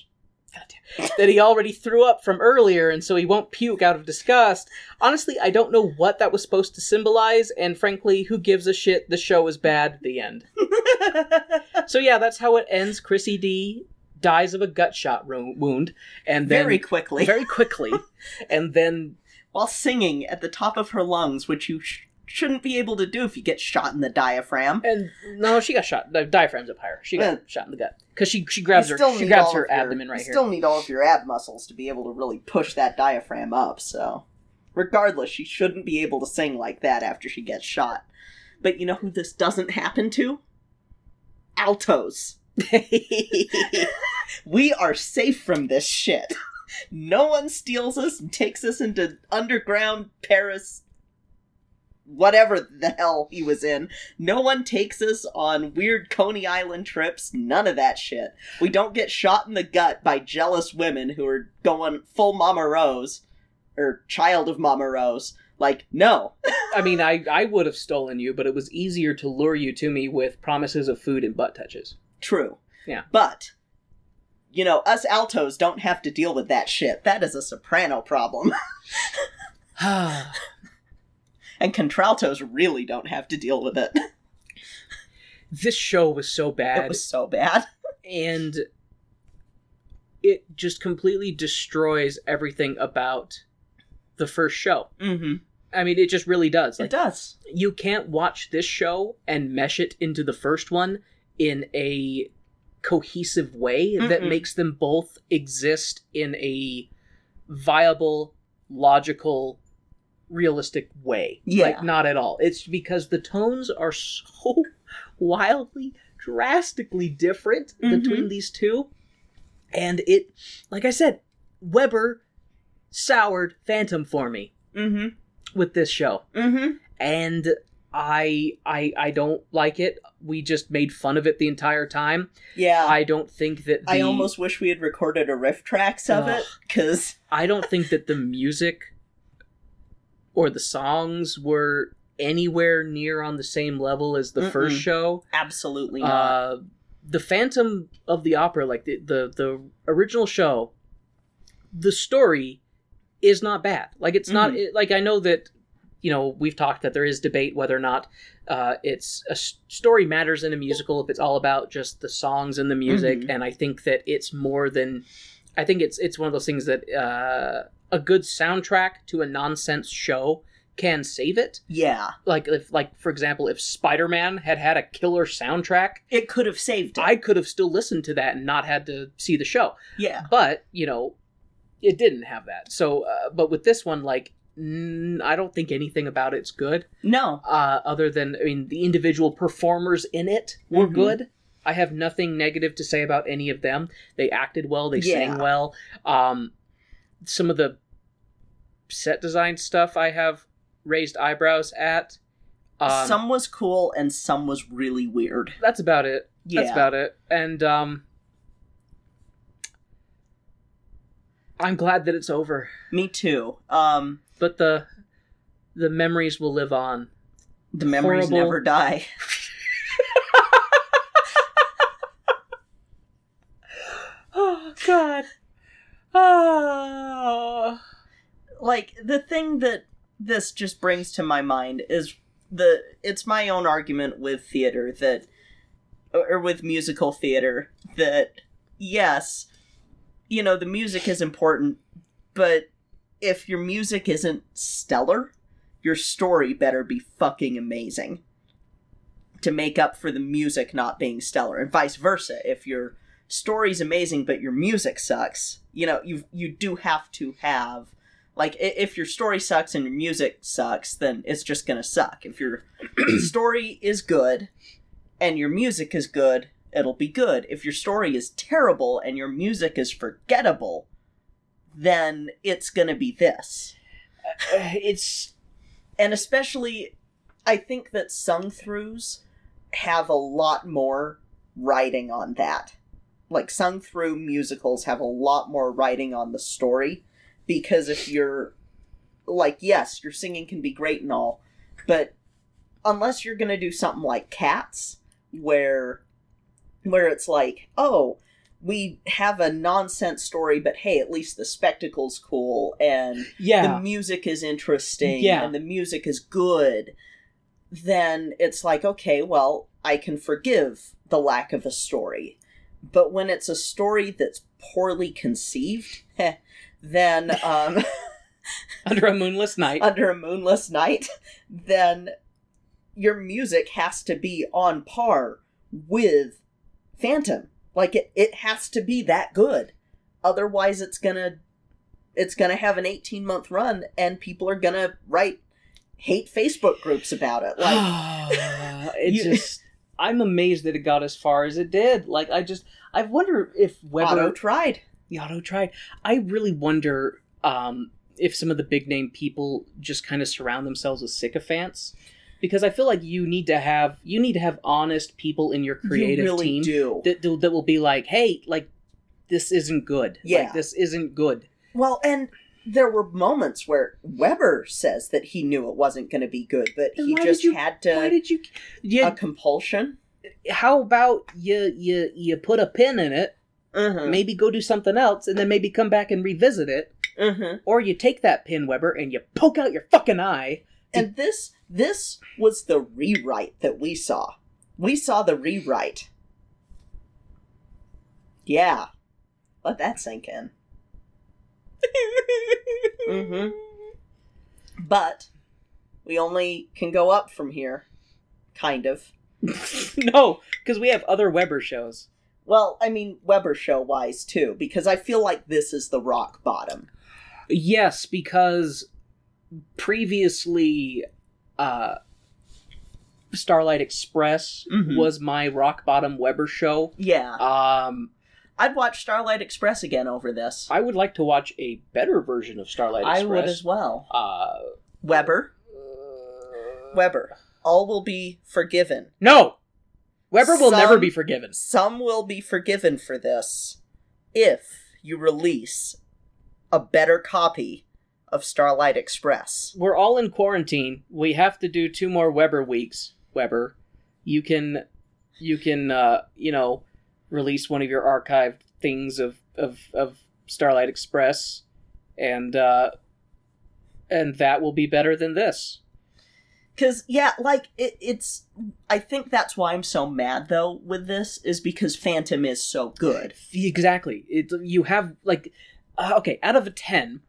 That he already threw up from earlier, and so he won't puke out of disgust. Honestly, I don't know what that was supposed to symbolize, and frankly, who gives a shit? The show is bad. The end. So yeah, that's how it ends. Chrissy D dies of a gut shot wound, and then very quickly, and then while singing at the top of her lungs, which you shouldn't be able to do if you get shot in the diaphragm. And no, she got shot. The diaphragm's up higher. She got shot in the gut because she grabs her abdomen right here. You still need all of your ab muscles to be able to really push that diaphragm up. So, regardless, she shouldn't be able to sing like that after she gets shot. But you know who this doesn't happen to? Altos. We are safe from this shit. No one steals us and takes us into underground Paris. Whatever the hell he was in. No one takes us on weird Coney Island trips. None of that shit. We don't get shot in the gut by jealous women who are going full Mama Rose or child of Mama Rose. Like, no. I mean, I would have stolen you, but it was easier to lure you to me with promises of food and butt touches. True. Yeah. But, you know, us altos don't have to deal with that shit. That is a soprano problem. And contraltos really don't have to deal with it. This show was so bad. It was so bad. And it just completely destroys everything about the first show. Mm-hmm. I mean, it just really does. Like, it does. You can't watch this show and mesh it into the first one in a cohesive way that makes them both exist in a viable, logical, realistic way. Yeah. Like, not at all. It's because the tones are so wildly, drastically different between these two. And it, like I said, Webber soured Phantom for me with this show. And I don't like it. We just made fun of it the entire time. Yeah. I don't think that I almost wish we had recorded a riff tracks of it, because I don't think that the music or the songs were anywhere near on the same level as the first show. Absolutely not. The Phantom of the Opera, like the original show, the story is not bad. Like, it's not... Like, I know that, you know, we've talked that there is debate whether or not it's... A story matters in a musical if it's all about just the songs and the music. And I think that it's more than... I think it's one of those things that a good soundtrack to a nonsense show can save it. Yeah. Like, if, like, for example, if Spider-Man had a killer soundtrack... It could have saved it. I could have still listened to that and not had to see the show. Yeah. But, you know... It didn't have that. So, but with this one, like, I don't think anything about it's good. No. Other than, I mean, the individual performers in it were good. I have nothing negative to say about any of them. They acted well. They sang well. Some of the set design stuff I have raised eyebrows at. Some was cool and some was really weird. That's about it. Yeah. That's about it. And, I'm glad that it's over. Me too. But the memories will live on. The memories never die. Oh, God. Oh. Like, the thing that this just brings to my mind is it's my own argument with theater that, or with musical theater, that yes, you know, the music is important, but if your music isn't stellar, your story better be fucking amazing to make up for the music not being stellar, and vice versa. If your story's amazing but your music sucks, you know, you do have to have, like, if your story sucks and your music sucks, then it's just gonna suck. If your story is good and your music is good, it'll be good. If your story is terrible and your music is forgettable, then it's gonna be this. And especially, I think that sung-throughs have a lot more writing on that. Like, sung-through musicals have a lot more writing on the story, because if you're, like, yes, your singing can be great and all, but unless you're gonna do something like Cats, where it's like, oh, we have a nonsense story, but hey, at least the spectacle's cool, and the music is interesting, and the music is good, then it's like, okay, well, I can forgive the lack of a story. But when it's a story that's poorly conceived, then... Under a moonless night, then your music has to be on par with Phantom. Like, it has to be that good, otherwise it's gonna have an 18-month run and people are gonna hate Facebook groups about it. Like, I'm amazed that it got as far as it did. Like, I wonder if Otto tried. I really wonder if some of the big name people just kind of surround themselves with sycophants. Because I feel like you need to have honest people in your creative team that will be like, hey, like, this isn't good. Yeah. Like, this isn't good. Well, and there were moments where Webber says that he knew it wasn't going to be good, but he just had to. Why did you a compulsion? How about you put a pin in it, maybe go do something else, and then maybe come back and revisit it, or you take that pin, Webber, and you poke out your fucking eye. And this was the rewrite that we saw. We saw the rewrite. Yeah. Let that sink in. Mm-hmm. But we only can go up from here. Kind of. No, because we have other Webber shows. Well, I mean, Webber show-wise, too, because I feel like this is the rock bottom. Yes, because previously Starlight Express mm-hmm. was my rock bottom Webber show. Yeah. I'd watch Starlight Express again over this. I would like to watch a better version of Starlight Express. I would as well. Webber. All will be forgiven. No! Webber will never be forgiven. Some will be forgiven for this if you release a better copy of Starlight Express. We're all in quarantine. We have to do 2 more Webber weeks. Webber, you can release one of your archived things of Starlight Express, and that will be better than this. Because, yeah, like, it's... I think that's why I'm so mad, though, with this, is because Phantom is so good. Exactly. You have, like... okay, out of a 10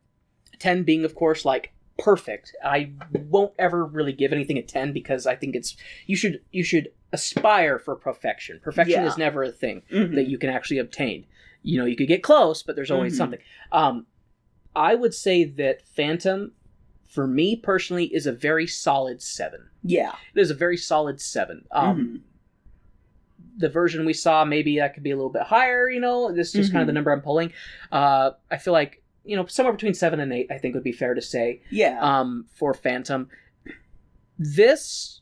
being, of course, like, perfect. I won't ever really give anything a 10 because I think it's... You should aspire for perfection. Perfection is never a thing mm-hmm. that you can actually obtain. You know, you could get close, but there's always mm-hmm. something. I would say that Phantom... for me, personally, is a very solid 7. Yeah. It is a very solid 7. Mm-hmm. The version we saw, maybe that could be a little bit higher, you know? This is just mm-hmm. kind of the number I'm pulling. I feel like, you know, somewhere between 7 and 8, I think would be fair to say. Yeah. For Phantom. This...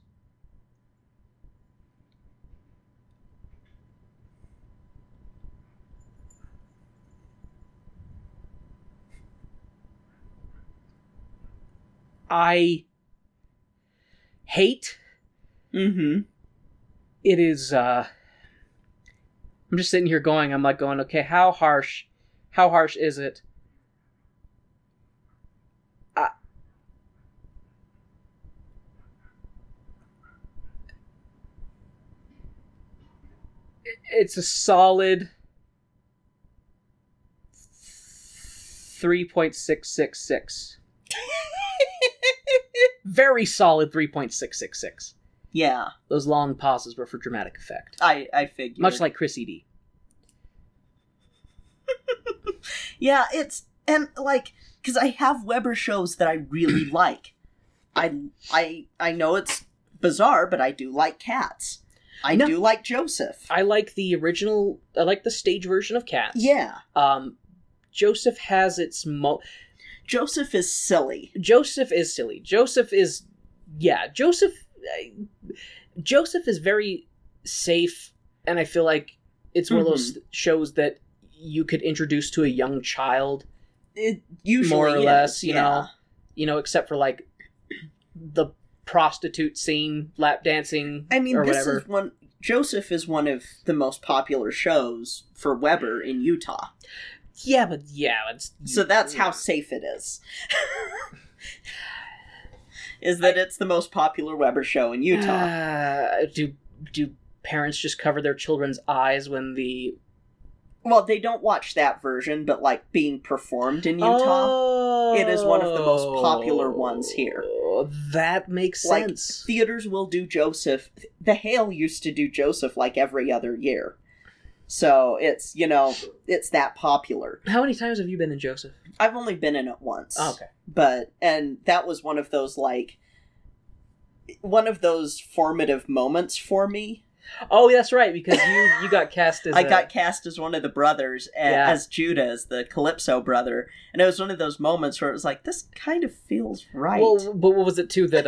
I hate. Mm-hmm. It is, I'm just sitting here going, I'm like going, okay, how harsh is it? It's a solid 3.666. Very solid 3.666. Yeah. Those long pauses were for dramatic effect. I figured. Much like Chrissy D. Yeah, it's... And, like... Because I have Webber shows that I really like. I know it's bizarre, but I do like Cats. I do like Joseph. I like the original... I like the stage version of Cats. Yeah. Joseph has its... Joseph is silly. Joseph is very safe, and I feel like it's one mm-hmm. of those shows that you could introduce to a young child. It usually more or is, less, you know, except for like the prostitute scene, lap dancing. I mean, or this whatever. Joseph is one of the most popular shows for Webber in Utah. Yeah, but so that's how safe it is. Is that it's the most popular Webber show in Utah? Do parents just cover their children's eyes when the? Well, they don't watch that version, but like being performed in Utah, it is one of the most popular ones here. That makes sense. Like, theaters will do Joseph. The Hale used to do Joseph like every other year. So it's, you know, it's that popular. How many times have you been in Joseph? I've only been in it once. Oh, okay. And that was one of those formative moments for me. Oh, that's right, because you got cast as got cast as one of the brothers, as Judah, as the Calypso brother. And it was one of those moments where it was like, this kind of feels right. Well, but what was it, too, that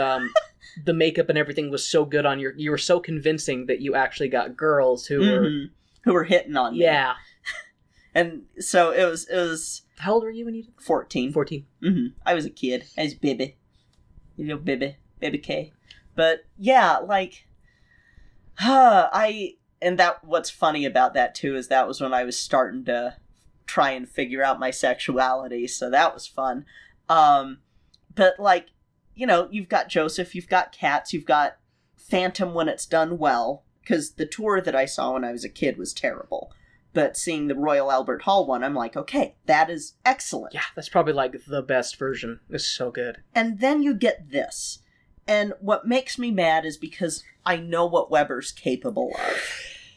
the makeup and everything was so good on you were so convincing that you actually got girls who mm-hmm. were hitting on me. Yeah. And so it was... How old were you when you did it? 14. Mm-hmm. I was a kid. I was a baby. You know, baby K. But, yeah, like... And that what's funny about that, too, is that was when I was starting to try and figure out my sexuality, so that was fun. But, like, you know, you've got Joseph, you've got Cats, you've got Phantom when it's done well... Because the tour that I saw when I was a kid was terrible. But seeing the Royal Albert Hall one, I'm like, okay, that is excellent. Yeah, that's probably like the best version. It's so good. And then you get this. And what makes me mad is because I know what Webber's capable of.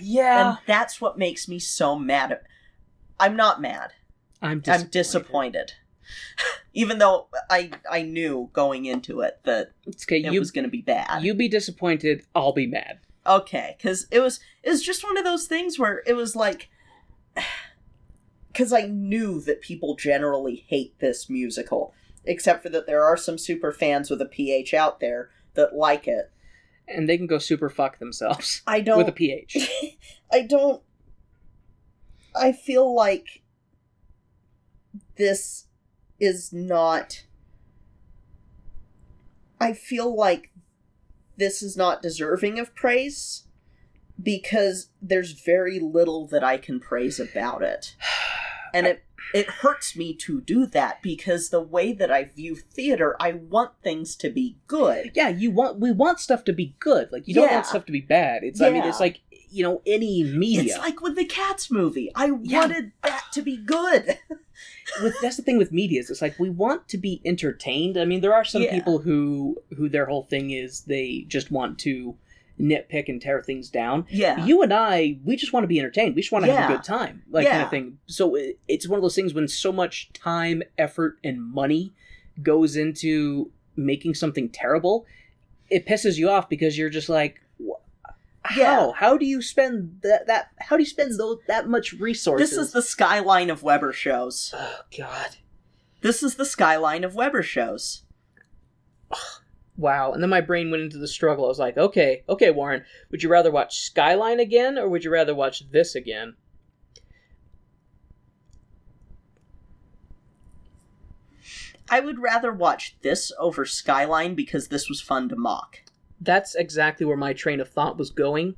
Yeah. And that's what makes me so mad. I'm not mad. I'm disappointed. Even though I knew going into it that it was going to be bad. You be disappointed, I'll be mad. Okay, because it was just one of those things where it was like, because I knew that people generally hate this musical, except for that there are some super fans with a PH out there that like it. And they can go super fuck themselves. I don't. With a PH. I don't. I feel like this is not. I feel like this is not deserving of praise because there's very little that I can praise about it. And it hurts me to do that because the way that I view theater, I want things to be good. Yeah, we want stuff to be good. Like, you don't want stuff to be bad. It's I mean, it's like, you know, any media. It's like with the Cats movie. I wanted that to be good. That's the thing with media is it's like we want to be entertained. I mean, there are some people who their whole thing is they just want to nitpick and tear things down. Yeah. You and I, we just want to be entertained. We just want to have a good time, like kind of thing. So it's one of those things when so much time, effort, and money goes into making something terrible, it pisses you off because you're just like, how do you spend that? How do you spend that much resources? This is the skyline of Webber shows. Oh God, this is the skyline of Webber shows. Wow. And then my brain went into the struggle. I was like, okay, Warren, would you rather watch Skyline again or would you rather watch this again? I would rather watch this over Skyline because this was fun to mock. That's exactly where my train of thought was going.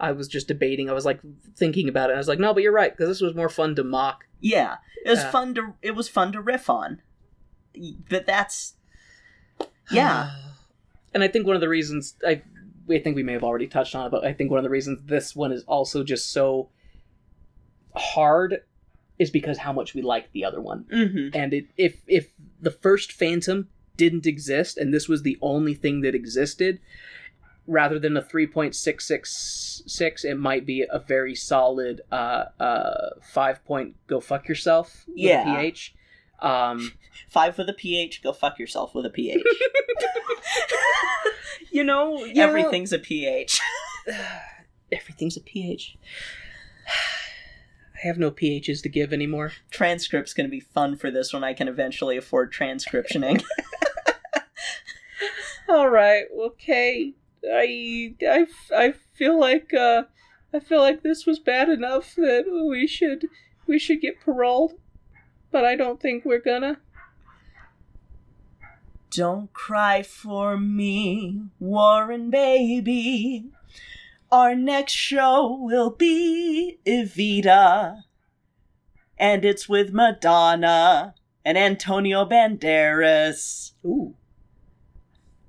I was just debating. I was like thinking about it. I was like, no, but you're right, because this was more fun to mock. Yeah, it was fun to riff on. But that's and I think one of the reasons I think we may have already touched on it, but I think one of the reasons this one is also just so hard is because how much we like the other one. Mm-hmm. And if the first Phantom didn't exist and this was the only thing that existed, rather than a 3.666, it might be a very solid 5 point go fuck yourself with a PH. 5 with a PH, go fuck yourself with a PH. you know, everything's a PH. Everything's a PH. I have no PHs to give anymore. Transcript's going to be fun for this when I can eventually afford transcriptioning. All right. Okay. I feel like this was bad enough that we should get paroled. But I don't think we're gonna. Don't cry for me, Warren, baby. Our next show will be Evita. And it's with Madonna and Antonio Banderas. Ooh.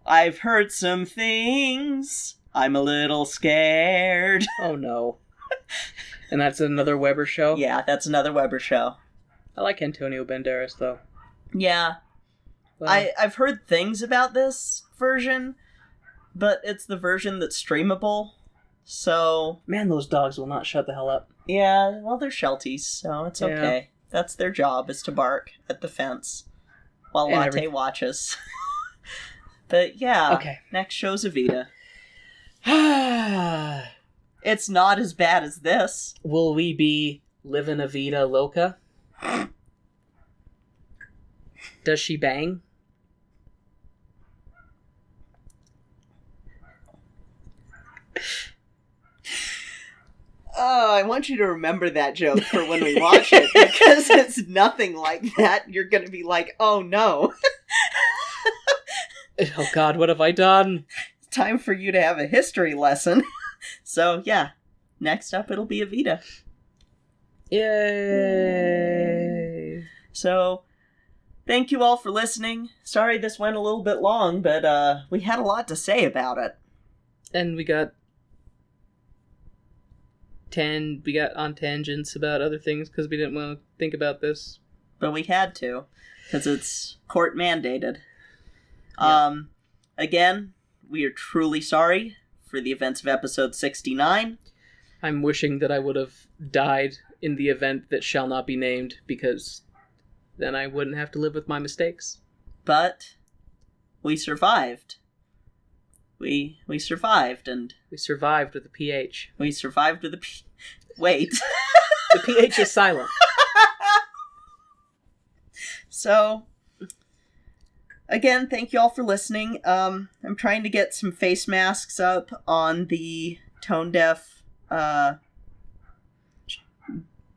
I've heard some things. I'm a little scared. Oh, no. And that's another Webber show? Yeah, that's another Webber show. I like Antonio Banderas, though. Yeah. Well, I've heard things about this version, but it's the version that's streamable, so... Man, those dogs will not shut the hell up. Yeah, well, they're Shelties, so it's okay. That's their job, is to bark at the fence while and Latte watches. But yeah, okay. Next show's Evita. It's not as bad as this. Will we be living Evita loca? Does she bang? Oh, I want you to remember that joke for when we watch it, because it's nothing like that. You're going to be like, oh no. Oh God, what have I done? It's time for you to have a history lesson. So yeah, next up it'll be Evita. Yay! So, thank you all for listening. Sorry this went a little bit long, but we had a lot to say about it. And we got we got on tangents about other things because we didn't want to think about this. But we had to, because it's court mandated. Yeah. Again, we are truly sorry for the events of episode 69. I'm wishing that I would have died in the event that shall not be named, because then I wouldn't have to live with my mistakes. But we survived. We survived, and... We survived with a PH. We survived with a P... Wait. The PH is silent. So, again, thank you all for listening. I'm trying to get some face masks up on the Tone Deaf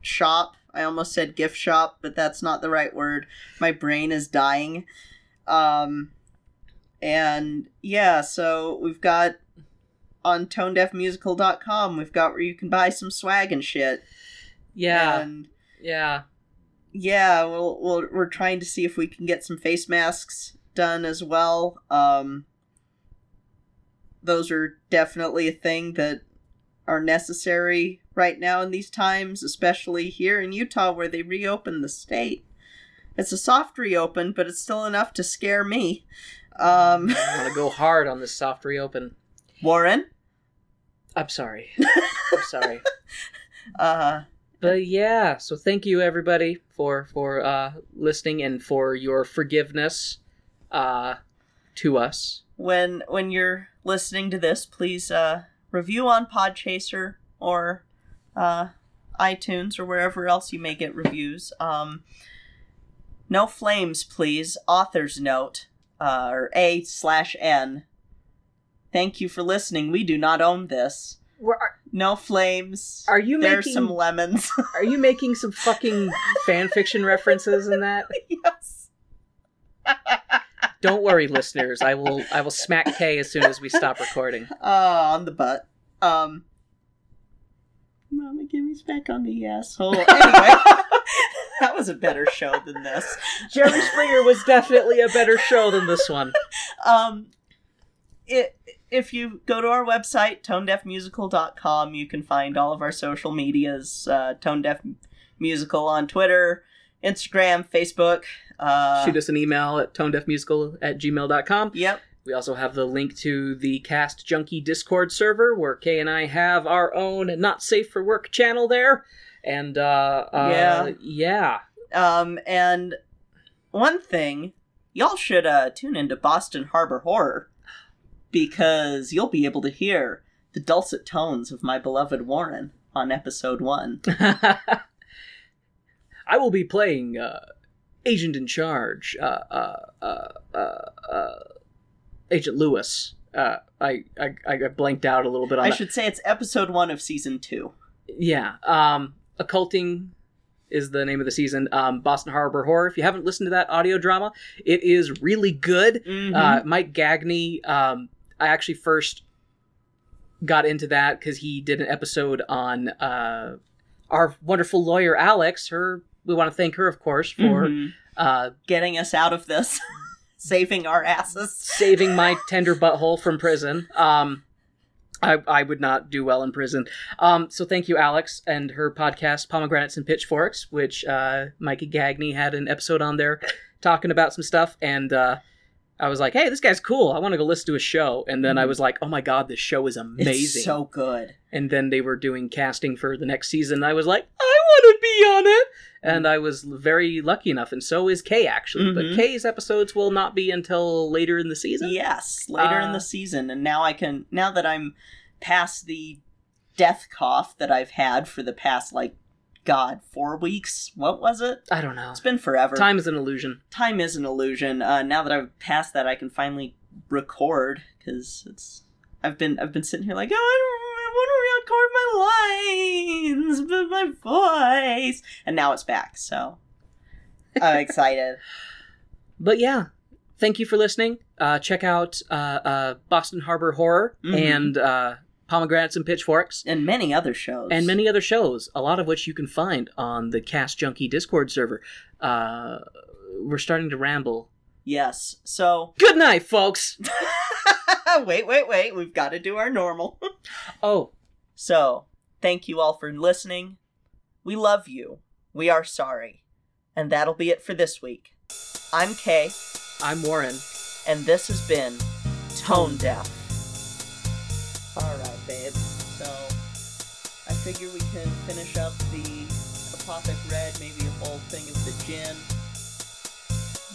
shop. I almost said gift shop, but that's not the right word. My brain is dying. And yeah, so we've got on tonedeafmusical.com, we've got where you can buy some swag and shit. Yeah. And yeah. Yeah, we're trying to see if we can get some face masks done as well. Those are definitely a thing that are necessary right now in these times, especially here in Utah where they reopened the state. It's a soft reopen, but it's still enough to scare me. I want to go hard on this soft reopen. Warren? I'm sorry. But yeah, so thank you everybody for listening and for your forgiveness to us. When you're listening to this, please review on Podchaser or iTunes or wherever else you may get reviews. No flames, please. Author's note, or A/N. Thank you for listening. We do not own this. No flames. Are you There's making some lemons? Are you making some fucking fan fiction references in that? Yes. Don't worry, listeners. I will smack Kay as soon as we stop recording. On the butt. Mama, give me smack on the asshole. Anyway, that was a better show than this. Jerry Springer was definitely a better show than this one. If you go to our website, tonedeafmusical.com, you can find all of our social medias, Tone Deaf Musical on Twitter, Instagram, Facebook. Shoot us an email at tonedeafmusical@gmail.com. Yep. We also have the link to the Cast Junkie Discord server, where Kay and I have our own Not Safe for Work channel there. And, and one thing, y'all should tune into Boston Harbor Horror, because you'll be able to hear the dulcet tones of my beloved Warren on episode 1. I will be playing Agent in Charge, Agent Lewis. I blanked out a little bit on that. I should say it's episode 1 of season 2. Yeah. Occulting is the name of the season. Boston Harbor Horror. If you haven't listened to that audio drama, it is really good. Mm-hmm. Mike Gagne... I actually first got into that because he did an episode on our wonderful lawyer, Alex. We want to thank her, of course, for getting us out of this, saving our asses, saving my tender butthole from prison. I would not do well in prison. So thank you, Alex, and her podcast, Pomegranates and Pitchforks, which Mike Gagne had an episode on there talking about some stuff. And I was like, hey, this guy's cool. I want to go listen to his show. And then I was like, oh my God, this show is amazing. It's so good. And then they were doing casting for the next season. I was like, I want to be on it. And I was very lucky enough. And so is Kay, actually. Mm-hmm. But Kay's episodes will not be until later in the season. Yes, later in the season. And now that I'm past the death cough that I've had for the past, 4 weeks? What was it? I don't know. It's been forever. Time is an illusion. Now that I've passed that, I can finally record, because I've been sitting here like, I want to record my lines, but my voice, and now it's back. So I'm excited. But yeah, thank you for listening. Check out Boston Harbor Horror and. Pomegranates and Pitchforks. And many other shows. A lot of which you can find on the Cast Junkie Discord server. We're starting to ramble. Yes, so... Good night, folks! Wait. We've got to do our normal. Oh. So, Thank you all for listening. We love you. We are sorry. And that'll be it for this week. I'm Kay. I'm Warren. And this has been Tone Deaf. Alright, babe. So, I figure we can finish up the Apothic Red, maybe a whole thing of the gin.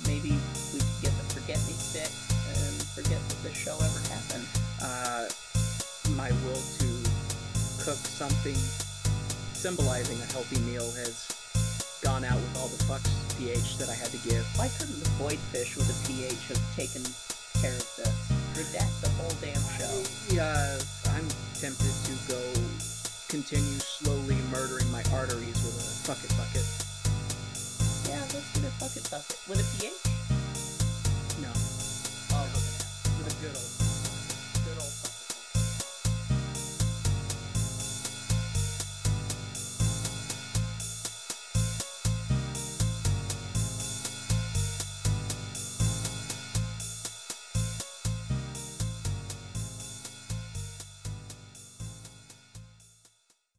Maybe we could get the Forget-Me Stick and forget that this show ever happened. My will to cook something symbolizing a healthy meal has gone out with all the fucks pH that I had to give. Why couldn't the void fish with a pH have taken care of this? Redact the whole damn show. Yeah, I'm tempted to go continue slowly murdering my arteries with a bucket bucket. Yeah, let's do the bucket bucket. With a pH? No. Oh, no. With a good old